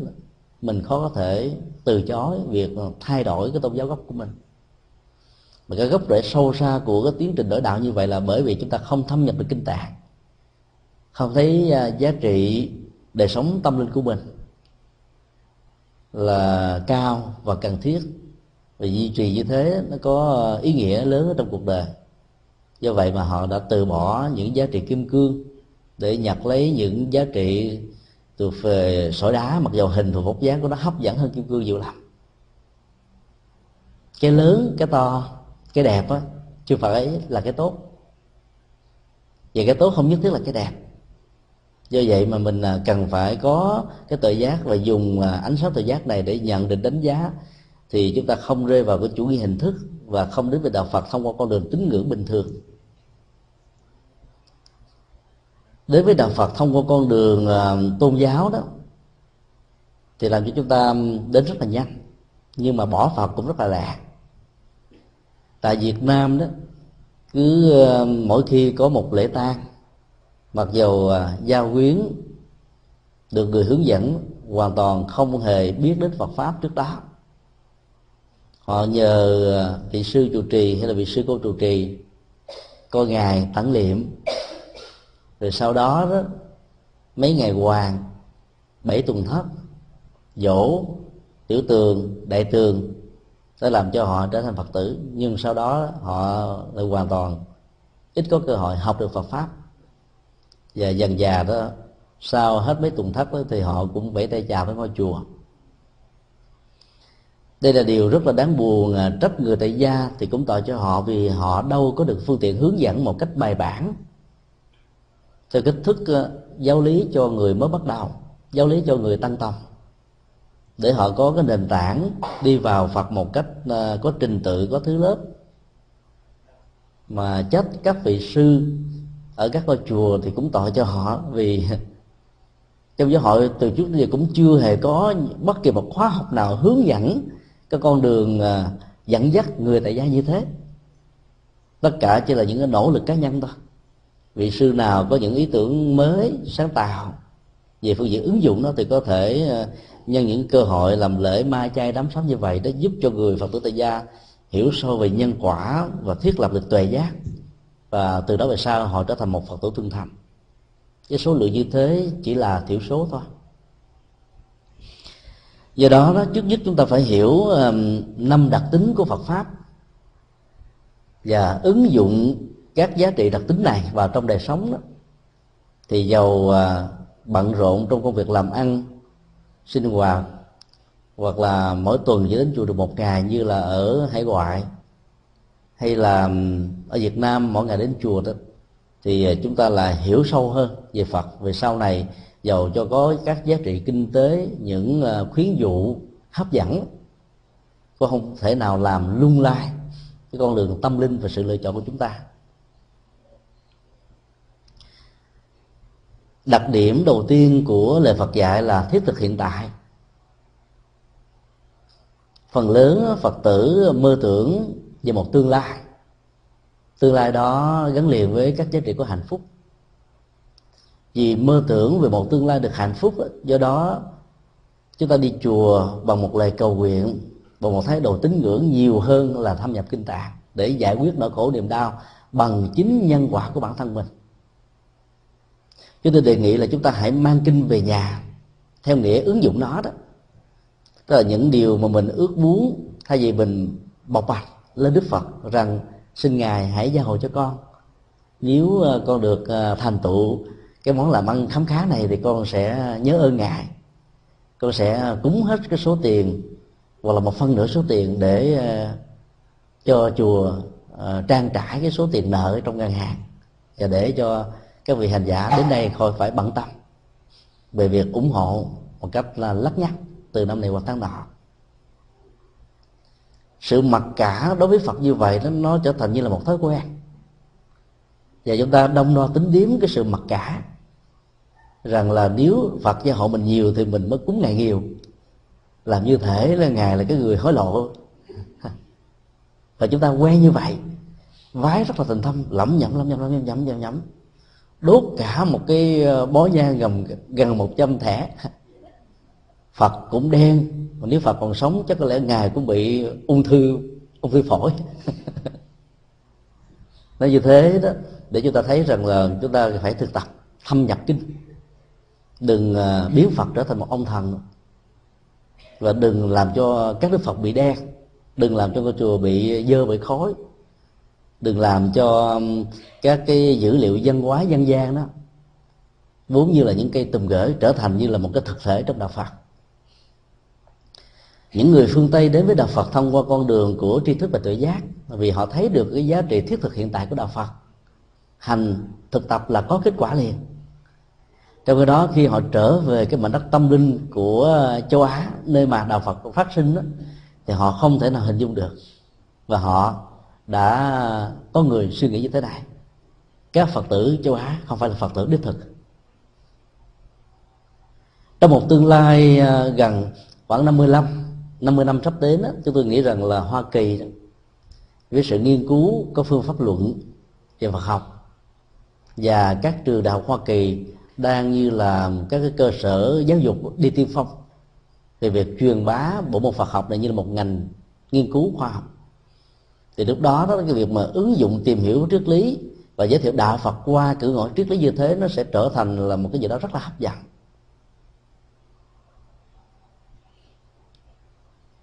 mình khó có thể từ chối việc thay đổi cái tôn giáo gốc của mình. Mà cái gốc rễ sâu xa của cái tiến trình đổi đạo như vậy là bởi vì chúng ta không thâm nhập được kinh tạng, không thấy giá trị đời sống tâm linh của mình là cao và cần thiết. Vì duy trì như thế nó có ý nghĩa lớn trong cuộc đời. Do vậy mà họ đã từ bỏ những giá trị kim cương để nhặt lấy những giá trị từ về sỏi đá, mặc dầu hình và vóc dáng của nó hấp dẫn hơn kim cương nhiều lắm. Cái lớn, cái to, cái đẹp á, chứ phải là cái tốt. Và cái tốt không nhất thiết là cái đẹp. Do vậy mà mình cần phải có cái tự giác và dùng ánh sáng tự giác này để nhận định đánh giá, thì chúng ta không rơi vào cái chủ nghĩa hình thức và không đến với đạo Phật thông qua con đường tín ngưỡng bình thường. Đến với đạo Phật thông qua con đường tôn giáo đó thì làm cho chúng ta đến rất là nhanh, nhưng mà bỏ Phật cũng rất là lạ. Tại Việt Nam đó, cứ mỗi khi có một lễ tang, mặc dù gia quyến được người hướng dẫn hoàn toàn không hề biết đến Phật pháp trước đó, họ nhờ vị sư trụ trì hay là vị sư cô trụ trì coi ngài tản liệm, rồi sau đó, đó mấy ngày hoàng, bảy tuần thất, dỗ, tiểu tường, đại tường đã làm cho họ trở thành Phật tử. Nhưng sau đó họ lại hoàn toàn ít có cơ hội học được Phật pháp, và dần dà đó sau hết mấy tuần thất đó, thì họ cũng vẫy tay chào với ngôi chùa. Đây là điều rất là đáng buồn. Trách người tại gia thì cũng tội cho họ, vì họ đâu có được phương tiện hướng dẫn một cách bài bản theo cách thức giáo lý cho người mới bắt đầu, giáo lý cho người tăng tông, để họ có cái nền tảng đi vào Phật một cách có trình tự, có thứ lớp. Mà trách các vị sư ở các ngôi chùa thì cũng tội cho họ, vì trong giáo hội từ trước đến giờ cũng chưa hề có bất kỳ một khóa học nào hướng dẫn cái con đường dẫn dắt người tại gia như thế. Tất cả chỉ là những cái nỗ lực cá nhân thôi. Vị sư nào có những ý tưởng mới, sáng tạo về phương diện ứng dụng đó thì có thể nhân những cơ hội làm lễ mai chay đám sám như vậy, để giúp cho người Phật tử tại gia hiểu sâu về nhân quả và thiết lập được tuệ giác, và từ đó về sau họ trở thành một Phật tử tương thành. Cái số lượng như thế chỉ là thiểu số thôi. Do đó, đó trước nhất chúng ta phải hiểu năm đặc tính của Phật pháp và ứng dụng các giá trị đặc tính này vào trong đời sống đó. Thì dầu bận rộn trong công việc làm ăn, sinh hoạt, hoặc là mỗi tuần chỉ đến chùa được một ngày như là ở hải ngoại, hay là ở Việt Nam mỗi ngày đến chùa đó, thì chúng ta là hiểu sâu hơn về Phật. Về sau này dầu cho có các giá trị kinh tế, những khuyến dụ hấp dẫn, có không thể nào làm lung lay cái con đường tâm linh và sự lựa chọn của chúng ta. Đặc điểm đầu tiên của lời Phật dạy là thiết thực hiện tại. Phần lớn Phật tử mơ tưởng về một tương lai, tương lai đó gắn liền với các giá trị của hạnh phúc. Vì mơ tưởng về một tương lai được hạnh phúc, do đó chúng ta đi chùa bằng một lời cầu nguyện, bằng một thái độ tín ngưỡng nhiều hơn là thâm nhập kinh tạng, để giải quyết nỗi khổ niềm đau bằng chính nhân quả của bản thân mình. Chúng tôi đề nghị là chúng ta hãy mang kinh về nhà theo nghĩa ứng dụng nó đó, Tức là những điều mà mình ước muốn, thay vì mình bộc bạch lên Đức Phật rằng xin Ngài hãy gia hộ cho con, nếu con được thành tựu cái món làm ăn khám khá này thì con sẽ nhớ ơn Ngài, con sẽ cúng hết cái số tiền hoặc là một phân nửa số tiền để cho chùa trang trải cái số tiền nợ trong ngân hàng, và để cho các vị hành giả đến đây khỏi phải bận tâm về việc ủng hộ một cách là lắt nhắt từ năm này qua tháng nọ. Sự mặc cả đối với Phật như vậy nó, nó trở thành như là một thói quen, và chúng ta đông đo tính điếm cái sự mặc cả rằng là nếu Phật gia hộ mình nhiều thì mình mới cúng Ngài nhiều, làm như thể là Ngài là cái người hối lộ. Và chúng ta quen như vậy, vái rất là tình thâm, lẩm nhẩm lẩm nhẩm lẩm nhẩm nhẩm nhẩm, đốt cả một cái bó nhang gần gần một trăm thẻ. Phật cũng đen, mà nếu Phật còn sống chắc có lẽ Ngài cũng bị ung thư ung thư phổi. Nói như thế đó để chúng ta thấy rằng là chúng ta phải thực tập thâm nhập kinh, đừng biến Phật trở thành một ông thần, và đừng làm cho các đức Phật bị đen, đừng làm cho ngôi chùa bị dơ bị khói, đừng làm cho các cái dữ liệu văn hóa dân gian đó vốn như là những cây tùm gửi trở thành như là một cái thực thể trong đạo Phật. Những người phương Tây đến với đạo Phật thông qua con đường của tri thức và tự giác, vì họ thấy được cái giá trị thiết thực hiện tại của đạo Phật, hành thực tập là có kết quả liền. Trong khi đó, khi họ trở về cái mảnh đất tâm linh của châu Á, nơi mà đạo Phật phát sinh đó, thì họ không thể nào hình dung được, và họ đã có người suy nghĩ như thế này: các Phật tử châu Á không phải là Phật tử đích thực. Trong một tương lai gần khoảng năm mươi lăm năm mươi năm sắp đến đó, chúng tôi nghĩ rằng là Hoa Kỳ đó, với sự nghiên cứu có phương pháp luận về Phật học, và các trường đại học Hoa Kỳ đang như là các cái cơ sở giáo dục đi tiên phong về việc truyền bá bộ môn Phật học này như là một ngành nghiên cứu khoa học. Thì lúc đó đó, cái việc mà ứng dụng tìm hiểu triết lý và giới thiệu đạo Phật qua cửa ngõ triết lý như thế, nó sẽ trở thành là một cái gì đó rất là hấp dẫn.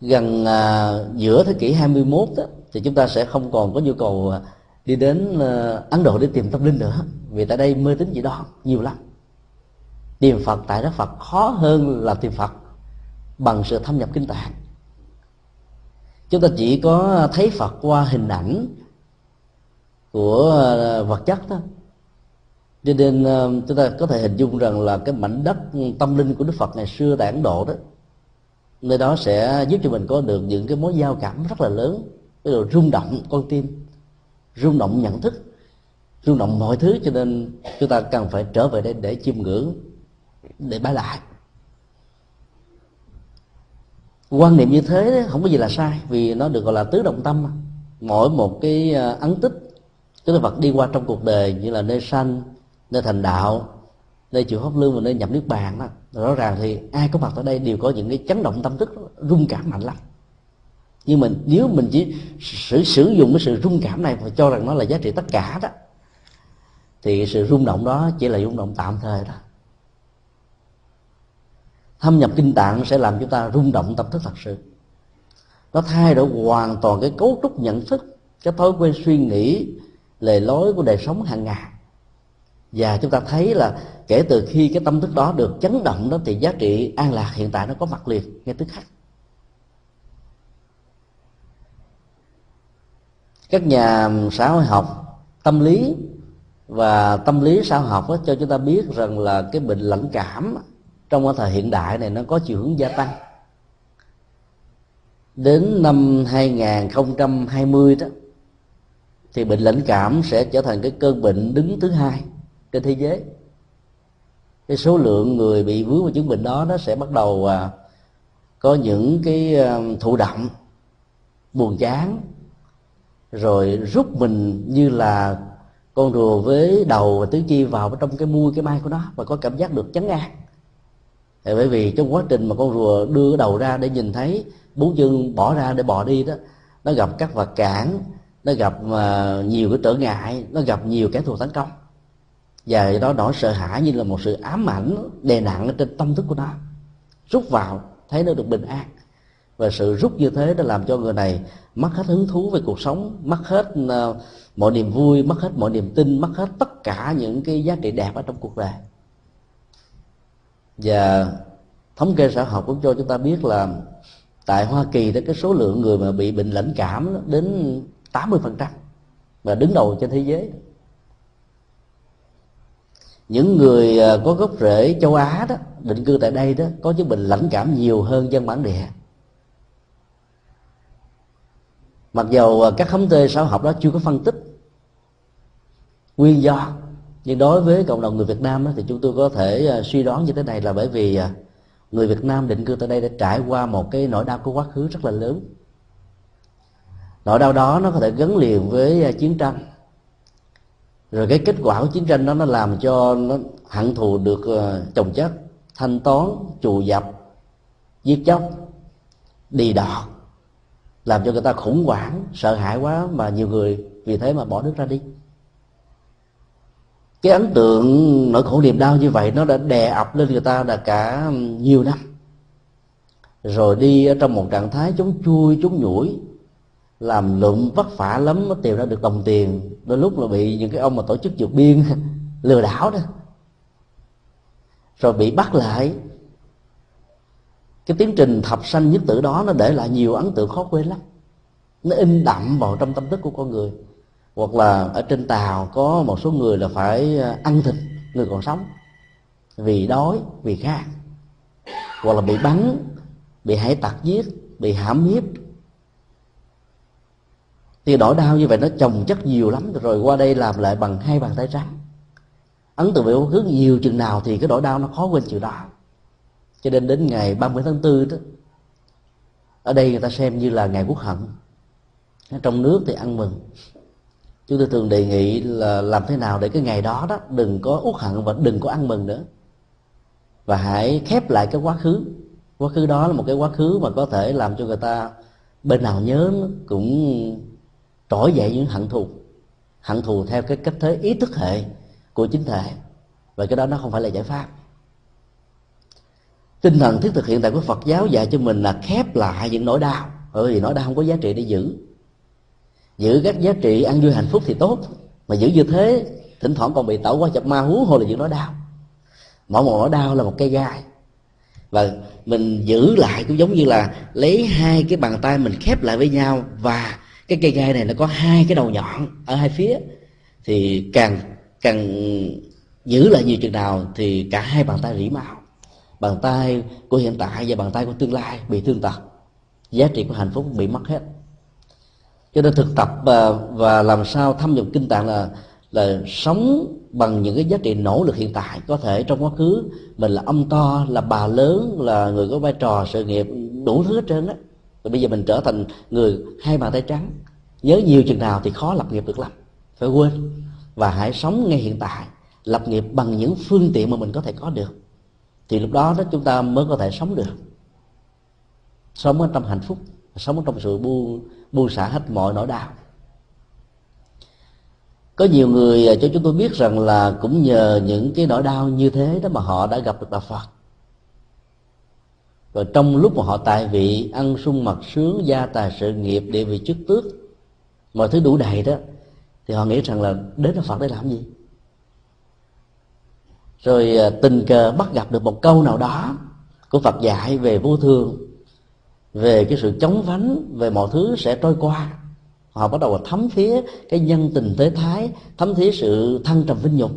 Gần à, giữa thế kỷ hai mươi mốt đó, thì chúng ta sẽ không còn có nhu cầu đi đến à, Ấn Độ để tìm tâm linh nữa, vì tại đây mê tín dị đoan nhiều lắm. Tìm Phật tại đó Phật khó hơn là tìm Phật bằng sự thâm nhập kinh tạng. Chúng ta chỉ có thấy Phật qua hình ảnh của vật chất đó, cho nên chúng ta có thể hình dung rằng là cái mảnh đất tâm linh của Đức Phật ngày xưa tại Ấn Độ đó, nơi đó sẽ giúp cho mình có được những cái mối giao cảm rất là lớn, cái độ rung động con tim, rung động nhận thức, rung động mọi thứ. Cho nên chúng ta cần phải trở về đây để chiêm ngưỡng, để bái lại. Quan niệm như thế không có gì là sai, vì nó được gọi là tứ động tâm. Mỗi một cái ấn tích chúng ta vật đi qua trong cuộc đời, như là nơi sanh, nơi thành đạo, nơi chịu pháp lương và nơi nhập niết bàn đó, rõ ràng thì ai có mặt ở đây đều có những cái chấn động tâm thức rung cảm mạnh lắm. Nhưng mình nếu mình chỉ sử, sử dụng cái sự rung cảm này và cho rằng nó là giá trị tất cả đó, thì sự rung động đó chỉ là rung động tạm thời đó. Thâm nhập kinh tạng sẽ làm chúng ta rung động tâm thức thật sự. Nó thay đổi hoàn toàn cái cấu trúc nhận thức, cái thói quen suy nghĩ, lề lối của đời sống hàng ngày. Và chúng ta thấy là kể từ khi cái tâm thức đó được chấn động đó, thì giá trị an lạc hiện tại nó có mặt liền ngay tức khắc. Các nhà xã hội học tâm lý và tâm lý xã hội học đó, cho chúng ta biết rằng là cái bệnh lãnh cảm trong cái thời hiện đại này nó có chiều hướng gia tăng. Đến năm hai không hai không đó, thì bệnh lãnh cảm sẽ trở thành cái cơn bệnh đứng thứ hai trên thế giới. Cái số lượng người bị vướng vào chứng bệnh đó nó sẽ bắt đầu có những cái thụ động, buồn chán, rồi rút mình như là con rùa với đầu và tứ chi vào trong cái mui cái mai của nó, và có cảm giác được chấn an. Bởi vì trong quá trình mà con rùa đưa cái đầu ra để nhìn thấy, bốn chân bỏ ra để bò đi đó, nó gặp các vật cản, nó gặp nhiều cái trở ngại, nó gặp nhiều kẻ thù tấn công, và đó nỗi sợ hãi như là một sự ám ảnh đè nặng ở trên tâm thức của nó. Rút vào thấy nó được bình an, Và sự rút như thế đã làm cho người này mất hết hứng thú về cuộc sống, mất hết mọi niềm vui, mất hết mọi niềm tin, mất hết tất cả những cái giá trị đẹp ở trong cuộc đời. Và thống kê xã hội cũng cho chúng ta biết là tại Hoa Kỳ đó, cái số lượng người mà bị bệnh lãnh cảm đến tám mươi phần trăm và đứng đầu trên thế giới. Những người có gốc rễ châu Á đó, định cư tại đây đó, có chứng bệnh lãnh cảm nhiều hơn dân bản địa. Mặc dầu các thống kê xã hội đó chưa có phân tích nguyên do, nhưng đối với cộng đồng người Việt Nam đó, thì chúng tôi có thể suy đoán như thế này là bởi vì người Việt Nam định cư tại đây đã trải qua một cái nỗi đau của quá khứ rất là lớn. Nỗi đau đó nó có thể gắn liền với chiến tranh. Rồi cái kết quả của chiến tranh đó nó làm cho nó hận thù được chồng chất, thanh toán, trù dập, giết chóc, đì đọt, làm cho người ta khủng hoảng, sợ hãi quá mà nhiều người vì thế mà bỏ nước ra đi. Cái ấn tượng nỗi khổ niềm đau như vậy nó đã đè ập lên người ta đã cả nhiều năm. Rồi đi ở trong một trạng thái chống chui, chống nhủi, làm lụm vất vả lắm mới tìm ra được đồng tiền. Đôi lúc là bị những cái ông mà tổ chức vượt biên lừa đảo đó, rồi bị bắt lại. Cái tiến trình thập sanh nhất tử đó nó để lại nhiều ấn tượng khó quên lắm. Nó in đậm vào trong tâm thức của con người. Hoặc là ở trên tàu có một số người là phải ăn thịt người còn sống vì đói, vì khát. Hoặc là bị bắn, bị hải tặc giết, bị hãm hiếp. Thì nỗi đau như vậy nó chồng chất nhiều lắm, rồi qua đây làm lại bằng hai bàn tay trắng. Ấn tượng về quá khứ nhiều chừng nào thì cái nỗi đau nó khó quên chừng đó. Cho nên đến ngày ba mươi tháng tư đó, ở đây người ta xem như là ngày Quốc Hận. Ở trong nước thì ăn mừng. Chúng tôi thường đề nghị là làm thế nào để cái ngày đó đó đừng có uất hận và đừng có ăn mừng nữa, và hãy khép lại cái quá khứ. Quá khứ đó là một cái quá khứ mà có thể làm cho người ta bên nào nhớ cũng trỗi dậy những hận thù, hận thù theo cái cách thế ý thức hệ của chính thể, và cái đó nó không phải là giải pháp. Tinh thần thiết thực hiện tại của Phật giáo dạy cho mình là khép lại những nỗi đau, bởi vì nỗi đau không có giá trị để giữ. Giữ các giá trị an vui hạnh phúc thì tốt, mà giữ như thế thỉnh thoảng còn bị tẩu qua chập ma, huống hồ là những nỗi đau. Mỗi một nỗi đau là một cây gai, và mình giữ lại cũng giống như là lấy hai cái bàn tay mình khép lại với nhau, và cái cây gai này nó có hai cái đầu nhọn ở hai phía, thì càng càng giữ lại nhiều chừng nào thì cả hai bàn tay rỉ máu. Bàn tay của hiện tại và bàn tay của tương lai bị thương tật, giá trị của hạnh phúc bị mất hết. Cho nên thực tập và làm sao thâm nhập kinh tạng là là sống bằng những cái giá trị nỗ lực hiện tại. Có thể trong quá khứ mình là ông to, là bà lớn, là người có vai trò sự nghiệp đủ thứ hết trơn á, rồi bây giờ mình trở thành người hai bàn tay trắng, nhớ nhiều chừng nào thì khó lập nghiệp được lắm, phải quên. Và hãy sống ngay hiện tại, lập nghiệp bằng những phương tiện mà mình có thể có được, thì lúc đó đó chúng ta mới có thể sống được, sống ở trong hạnh phúc, sống trong sự buông buông xả hết mọi nỗi đau. Có nhiều người cho chúng tôi biết rằng là cũng nhờ những cái nỗi đau như thế đó mà họ đã gặp được đạo Phật. Rồi trong lúc mà họ tại vị, ăn sung mặc sướng, gia tài sự nghiệp, địa vị chức tước, mọi thứ đủ đầy đó, thì họ nghĩ rằng là đến đạo Phật để làm gì. Rồi tình cờ bắt gặp được một câu nào đó của Phật dạy về vô thường, về cái sự chóng vánh, về mọi thứ sẽ trôi qua. Họ bắt đầu thấm thía cái nhân tình thế thái, thấm thía sự thăng trầm vinh nhục,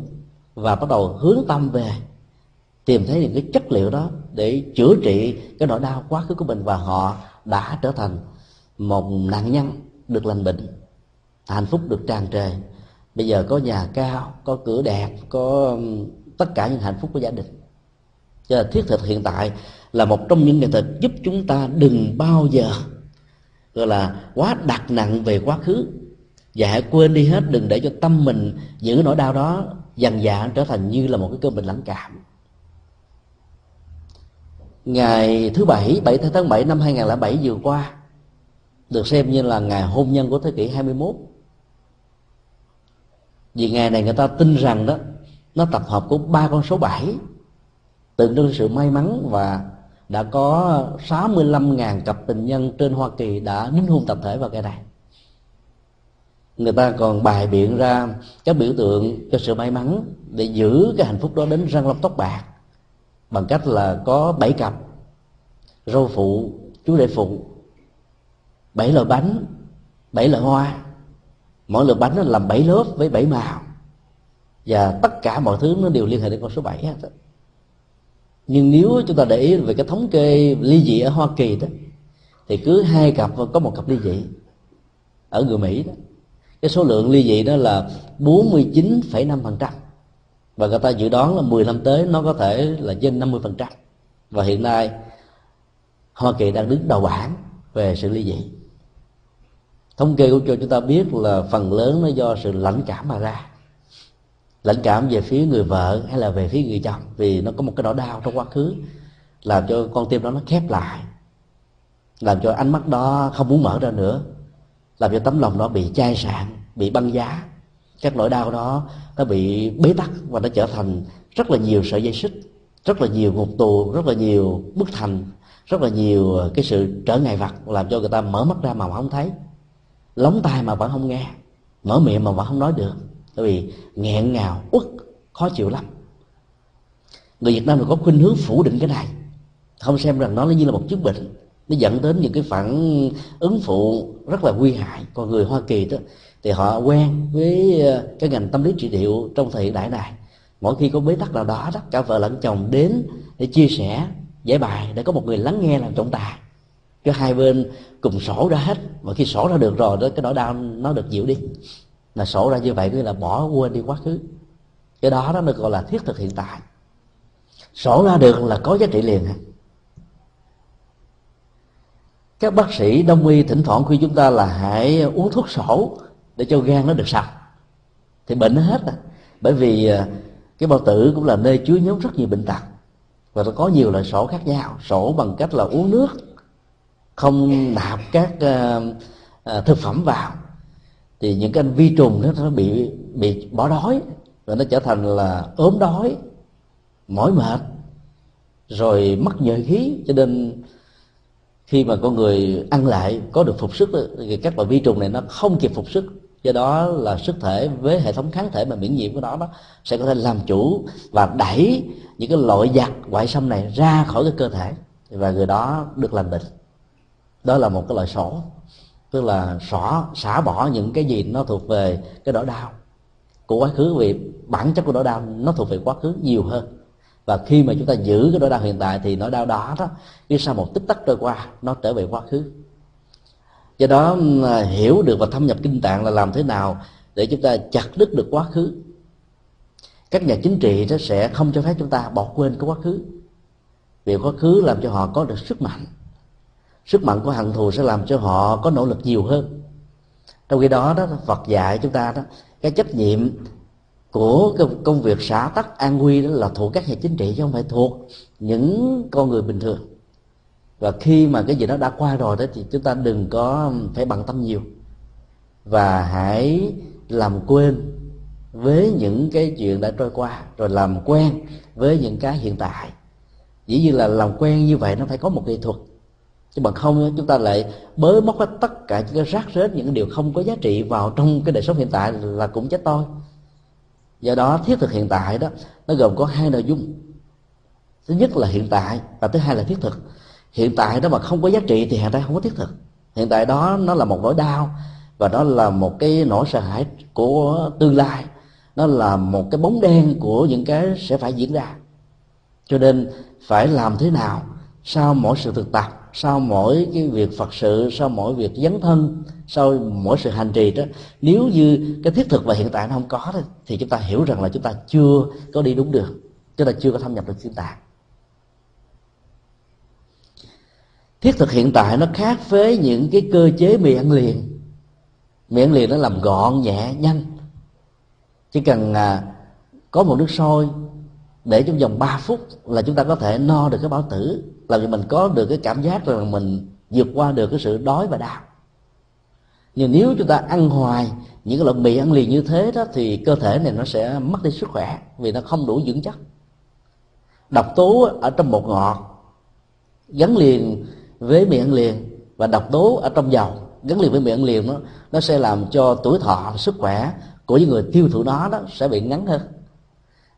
và bắt đầu hướng tâm về tìm thấy những cái chất liệu đó để chữa trị cái nỗi đau quá khứ của mình, và họ đã trở thành một nạn nhân được lành bệnh, hạnh phúc được tràn trề. Bây giờ có nhà cao, có cửa đẹp, có tất cả những hạnh phúc của gia đình. Cho nên thiết thực hiện tại là một trong những nghệ thuật giúp chúng ta đừng bao giờ gọi là quá đặt nặng về quá khứ, và hãy quên đi hết, đừng để cho tâm mình giữ nỗi đau đó dằn dạ trở thành như là một cái cơn bệnh lãnh cảm. Ngày thứ bảy, bảy tháng bảy năm hai không không bảy vừa qua được xem như là ngày hôn nhân của thế kỷ hai mươi mốt. Vì ngày này người ta tin rằng đó nó tập hợp của ba con số bảy, tượng trưng sự may mắn và đã có sáu mươi lăm nghìn cặp tình nhân trên Hoa Kỳ đã đính hôn tập thể vào cái này. Người ta còn bài biện ra các biểu tượng cho sự may mắn để giữ cái hạnh phúc đó đến răng long tóc bạc, bằng cách là có bảy cặp râu phụ, chú rể phụ, bảy loại bánh, bảy loại hoa, mỗi loại bánh nó làm bảy lớp với bảy màu, và tất cả mọi thứ nó đều liên hệ đến con số bảy hết. Nhưng nếu chúng ta để ý về cái thống kê ly dị ở Hoa Kỳ đó, thì cứ hai cặp có một cặp ly dị. Ở người Mỹ đó, cái số lượng ly dị đó là bốn mươi chín phẩy năm phần trăm, và người ta dự đoán là mười năm tới nó có thể là trên năm mươi phần trăm. Và hiện nay Hoa Kỳ đang đứng đầu bảng về sự ly dị. Thống kê cũng cho chúng ta biết là phần lớn nó do sự lãnh cảm mà ra, lãnh cảm về phía người vợ hay là về phía người chồng, vì nó có một cái nỗi đau trong quá khứ làm cho con tim đó nó khép lại, làm cho ánh mắt đó không muốn mở ra nữa, làm cho tấm lòng đó bị chai sạn, bị băng giá. Các nỗi đau đó nó bị bế tắc và nó trở thành rất là nhiều sợi dây xích, rất là nhiều ngục tù, rất là nhiều bức thành, rất là nhiều cái sự trở ngại vật, làm cho người ta mở mắt ra mà không thấy, lóng tai mà vẫn không nghe, mở miệng mà vẫn không nói được, bởi vì nghẹn ngào, uất, khó chịu lắm. Người Việt Nam thì có khuynh hướng phủ định cái này, không xem rằng nó như là một chứng bệnh, nó dẫn đến những cái phản ứng phụ rất là nguy hại. Còn người Hoa Kỳ đó thì họ quen với cái ngành tâm lý trị liệu trong thời hiện đại này. Mỗi khi có bế tắc nào đó, đó cả vợ lẫn chồng đến để chia sẻ, giải bài, để có một người lắng nghe làm trọng tài, cho hai bên cùng sổ ra hết. Và khi sổ ra được rồi đó, cái nỗi đau nó được dịu đi. Là sổ ra như vậy cứ là bỏ quên đi quá khứ. Cái đó đó được gọi là thiết thực hiện tại. Sổ ra được là có giá trị liền. Các bác sĩ đông y thỉnh thoảng khuyên chúng ta là hãy uống thuốc sổ để cho gan nó được sạch thì bệnh nó hết. Bởi vì cái bao tử cũng là nơi chứa nhóm rất nhiều bệnh tật, và nó có nhiều loại sổ khác nhau. Sổ bằng cách là uống nước, không nạp các thực phẩm vào, thì những cái vi trùng đó, nó bị bị bỏ đói, rồi nó trở thành là ốm đói, mỏi mệt, rồi mất nhuệ khí. Cho nên khi mà con người ăn lại có được phục sức thì các loại vi trùng này nó không kịp phục sức, do đó là sức thể với hệ thống kháng thể mà miễn nhiễm của nó đó sẽ có thể làm chủ và đẩy những cái loại giặc ngoại xâm này ra khỏi cái cơ thể, và người đó được lành bệnh. Đó là một cái loại sổ, tức là xỏ xả bỏ những cái gì nó thuộc về cái nỗi đau của quá khứ, vì bản chất của nỗi đau nó thuộc về quá khứ nhiều hơn. Và khi mà chúng ta giữ cái nỗi đau hiện tại thì nỗi đau đó đó cứ sau một tích tắc trôi qua nó trở về quá khứ. Do đó hiểu được và thâm nhập kinh tạng là làm thế nào để chúng ta chặt đứt được quá khứ. Các nhà chính trị nó sẽ không cho phép chúng ta bỏ quên cái quá khứ, vì quá khứ làm cho họ có được sức mạnh. Sức mạnh của hận thù sẽ làm cho họ có nỗ lực nhiều hơn. Trong khi đó, đó Phật dạy chúng ta đó, cái trách nhiệm của công việc xã tắc an nguy đó là thuộc các nhà chính trị, chứ không phải thuộc những con người bình thường. Và khi mà cái gì đó đã qua rồi đó thì chúng ta đừng có phải bận tâm nhiều, và hãy làm quên với những cái chuyện đã trôi qua, rồi làm quen với những cái hiện tại. Dĩ nhiên là làm quen như vậy nó phải có một kỹ thuật, chứ bằng không chúng ta lại bới móc hết tất cả những cái rác rết, những điều không có giá trị vào trong cái đời sống hiện tại là cũng chết tôi. Do đó thiết thực hiện tại đó nó gồm có hai nội dung. Thứ nhất là hiện tại, và thứ hai là thiết thực. Hiện tại đó mà không có giá trị thì hiện tại không có thiết thực. Hiện tại đó nó là một nỗi đau, và đó là một cái nỗi sợ hãi của tương lai, nó là một cái bóng đen của những cái sẽ phải diễn ra. Cho nên phải làm thế nào sau mỗi sự thực tập, sau mỗi cái việc Phật sự, sau mỗi việc dấn thân, sau mỗi sự hành trì đó, nếu như cái thiết thực và hiện tại nó không có đó, thì chúng ta hiểu rằng là chúng ta chưa có đi đúng đường, chúng ta chưa có thâm nhập được kinh tạng. Thiết thực hiện tại nó khác với những cái cơ chế mì ăn liền. Mì ăn liền nó làm gọn, nhẹ, nhanh. Chỉ cần có một nước sôi để trong vòng ba phút là chúng ta có thể no được cái bao tử, làm cho mình có được cái cảm giác rằng mình vượt qua được cái sự đói và đau. Nhưng nếu chúng ta ăn hoài những cái loại mì ăn liền như thế đó thì cơ thể này nó sẽ mất đi sức khỏe, vì nó không đủ dưỡng chất. Độc tố ở trong bột ngọt gắn liền với miệng liền, và độc tố ở trong dầu gắn liền với miệng liền đó, nó sẽ làm cho tuổi thọ, sức khỏe của những người tiêu thụ nó đó sẽ bị ngắn hơn.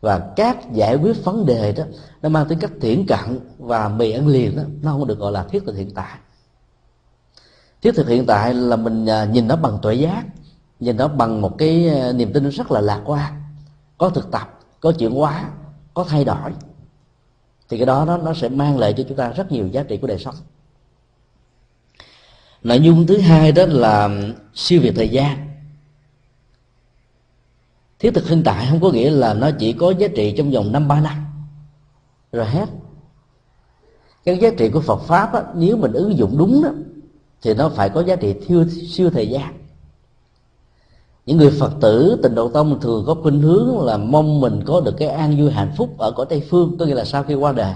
Và các giải quyết vấn đề đó nó mang tính cách thiển cận, và mì ăn liền đó nó không được gọi là thiết thực hiện tại. Thiết thực hiện tại là mình nhìn nó bằng tuệ giác, nhìn nó bằng một cái niềm tin rất là lạc quan, có thực tập, có chuyển hóa, có thay đổi, thì cái đó nó, nó sẽ mang lại cho chúng ta rất nhiều giá trị của đời sống. Nội dung thứ hai đó là siêu việt thời gian. Thiết thực hiện tại không có nghĩa là nó chỉ có giá trị trong vòng năm ba năm rồi hết. Các giá trị của Phật pháp á, nếu mình ứng dụng đúng đó, thì nó phải có giá trị thiêu, siêu thời gian. Những người Phật tử Tịnh Độ Tông thường có khuynh hướng là mong mình có được cái an vui hạnh phúc ở cõi Tây Phương, có nghĩa là sau khi qua đời.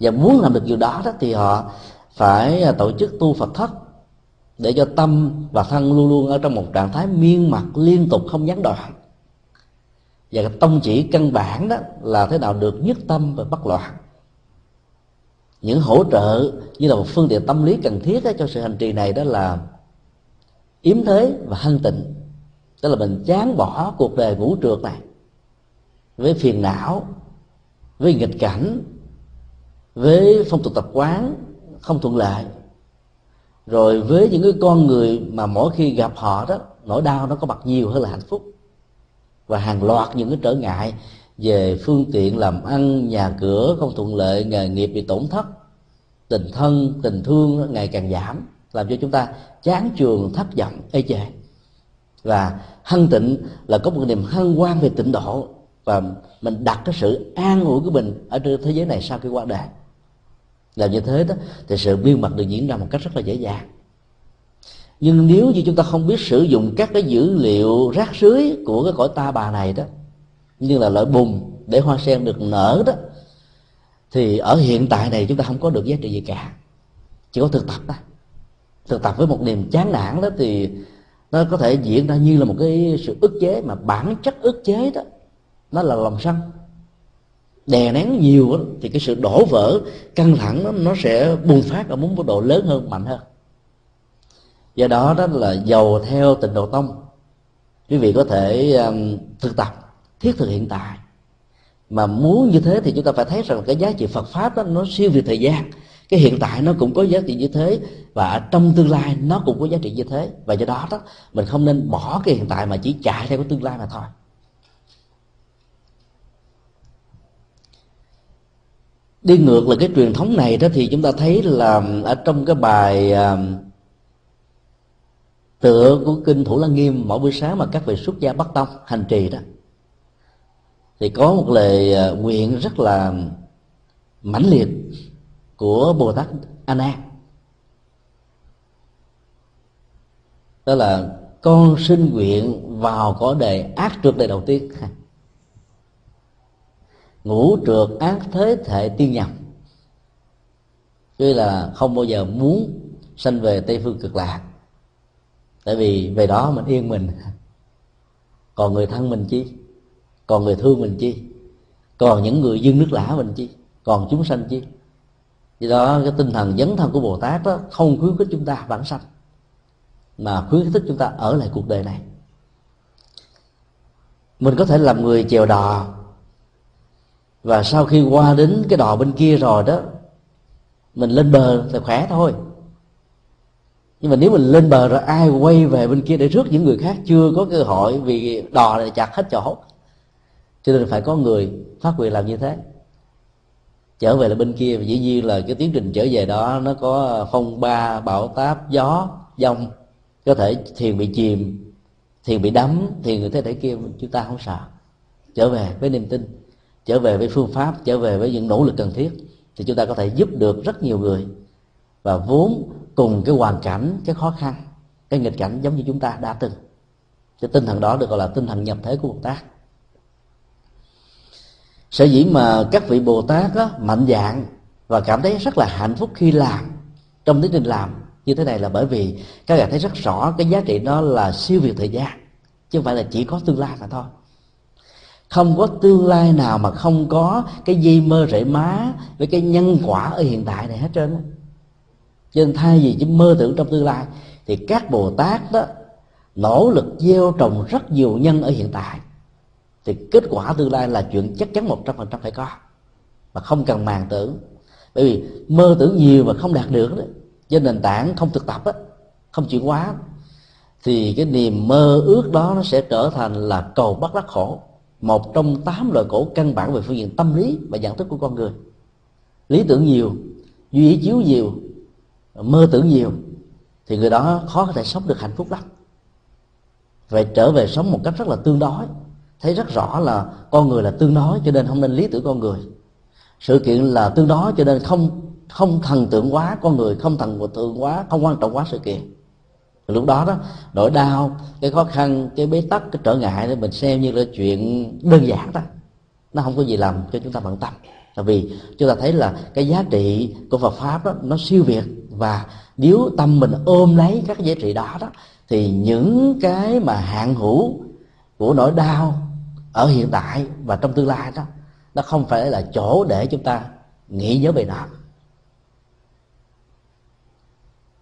Và muốn làm được điều đó, đó thì họ phải tổ chức tu Phật thất, để cho tâm và thân luôn luôn ở trong một trạng thái miên mật liên tục không gián đoạn. Và cái tông chỉ căn bản đó là thế nào được nhất tâm và bất loạn. Những hỗ trợ như là một phương tiện tâm lý cần thiết cho sự hành trì này đó là yếm thế và thanh tịnh. Tức là mình chán bỏ cuộc đời vũ trượt này, với phiền não, với nghịch cảnh, với phong tục tập quán không thuận lợi, rồi với những cái con người mà mỗi khi gặp họ đó, nỗi đau nó có mặt nhiều hơn là hạnh phúc, và hàng loạt những cái trở ngại về phương tiện làm ăn, nhà cửa không thuận lợi, nghề nghiệp bị tổn thất, tình thân, tình thương ngày càng giảm, làm cho chúng ta chán chường, thất vọng, ê chề. Và hân tịnh là có một niềm hân hoan về tịnh độ, và mình đặt cái sự an ủi của mình ở trên thế giới này sau khi qua đời. Làm như thế đó thì sự miên mật được diễn ra một cách rất là dễ dàng. Nhưng nếu như chúng ta không biết sử dụng các cái dữ liệu rác rưới của cái cõi ta bà này đó, như là loại bùn để hoa sen được nở đó, thì ở hiện tại này chúng ta không có được giá trị gì cả. Chỉ có thực tập đó. Thực tập với một niềm chán nản đó thì nó có thể diễn ra như là một cái sự ức chế, mà bản chất ức chế đó nó là lòng sân. Đè nén nhiều thì cái sự đổ vỡ, căng thẳng đó, nó sẽ bùng phát ở mức độ lớn hơn, mạnh hơn. Do đó đó là giàu theo Tịnh Độ Tông, quý vị có thể um, thực tập thiết thực hiện tại. Mà muốn như thế thì chúng ta phải thấy rằng cái giá trị Phật pháp đó nó siêu việt thời gian. Cái hiện tại nó cũng có giá trị như thế, và trong tương lai nó cũng có giá trị như thế. Và do đó đó mình không nên bỏ cái hiện tại mà chỉ chạy theo cái tương lai mà thôi. Đi ngược lại cái truyền thống này đó thì chúng ta thấy là ở trong cái bài à, tựa của Kinh Thủ Lăng Nghiêm mỗi buổi sáng mà các vị xuất gia Bắc Tông hành trì đó, thì có một lời à, nguyện rất là mãnh liệt của Bồ Tát A Nan, đó là con xin nguyện vào cõi đời ác trượt đời đầu tiên, ngũ trượt ác thế thể tiên nhập, chứ là không bao giờ muốn sanh về Tây Phương Cực Lạc, tại vì về đó mình yên mình, còn người thân mình chi, còn người thương mình chi, còn những người dân nước lã mình chi, còn chúng sanh chi. Vì đó cái tinh thần dấn thân của Bồ Tát đó không khuyến khích chúng ta vãng sanh, mà khuyến khích chúng ta ở lại cuộc đời này. Mình có thể làm người chèo đò, và sau khi qua đến cái đò bên kia rồi đó, mình lên bờ là khỏe thôi. Nhưng mà nếu mình lên bờ rồi ai quay về bên kia để rước những người khác chưa có cơ hội, vì đò này chặt hết chỗ. Cho nên phải có người phát nguyện làm như thế, trở về là bên kia. Và dĩ nhiên là cái tiến trình trở về đó nó có phong ba, bão táp, gió, dông. Có thể thuyền bị chìm, thuyền bị đắm, thuyền người thế thể kia, chúng ta không sợ. Trở về với niềm tin, trở về với phương pháp, trở về với những nỗ lực cần thiết, thì chúng ta có thể giúp được rất nhiều người, và vốn cùng cái hoàn cảnh, cái khó khăn, cái nghịch cảnh giống như chúng ta đã từng. Cái tinh thần đó được gọi là tinh thần nhập thế của Bồ Tát. Sở dĩ mà các vị Bồ Tát đó, mạnh dạn và cảm thấy rất là hạnh phúc khi làm, trong tiến trình làm như thế này, là bởi vì các bạn thấy rất rõ cái giá trị đó là siêu việt thời gian, chứ không phải là chỉ có tương lai mà thôi. Không có tương lai nào mà không có cái dây mơ rễ má với cái nhân quả ở hiện tại này hết trơn á. Cho nên thay vì chỉ mơ tưởng trong tương lai thì các Bồ Tát đó nỗ lực gieo trồng rất nhiều nhân ở hiện tại, thì kết quả tương lai là chuyện chắc chắn một trăm phần trăm phải có, mà không cần màng tưởng. Bởi vì mơ tưởng nhiều mà không đạt được đó, trên nền tảng không thực tập á, không chuyển hóa, thì cái niềm mơ ước đó nó sẽ trở thành là cầu bất đắc khổ, một trong tám loại khổ căn bản về phương diện tâm lý và nhận thức của con người. Lý tưởng nhiều, duy ý chiếu nhiều, mơ tưởng nhiều, thì người đó khó có thể sống được hạnh phúc lắm. Vậy trở về sống một cách rất là tương đối, thấy rất rõ là con người là tương đối, cho nên không nên lý tưởng con người. Sự kiện là tương đối, cho nên không không thần tượng quá con người, không thần tượng quá, không quan trọng quá sự kiện. Lúc đó đó, nỗi đau, cái khó khăn, cái bế tắc, cái trở ngại thì mình xem như là chuyện đơn giản đó, nó không có gì làm cho chúng ta bận tâm. Tại vì chúng ta thấy là cái giá trị của Phật pháp đó, nó siêu việt, và nếu tâm mình ôm lấy các giá trị đó đó, thì những cái mà hạn hữu của nỗi đau ở hiện tại và trong tương lai đó, nó không phải là chỗ để chúng ta nghĩ nhớ về nó.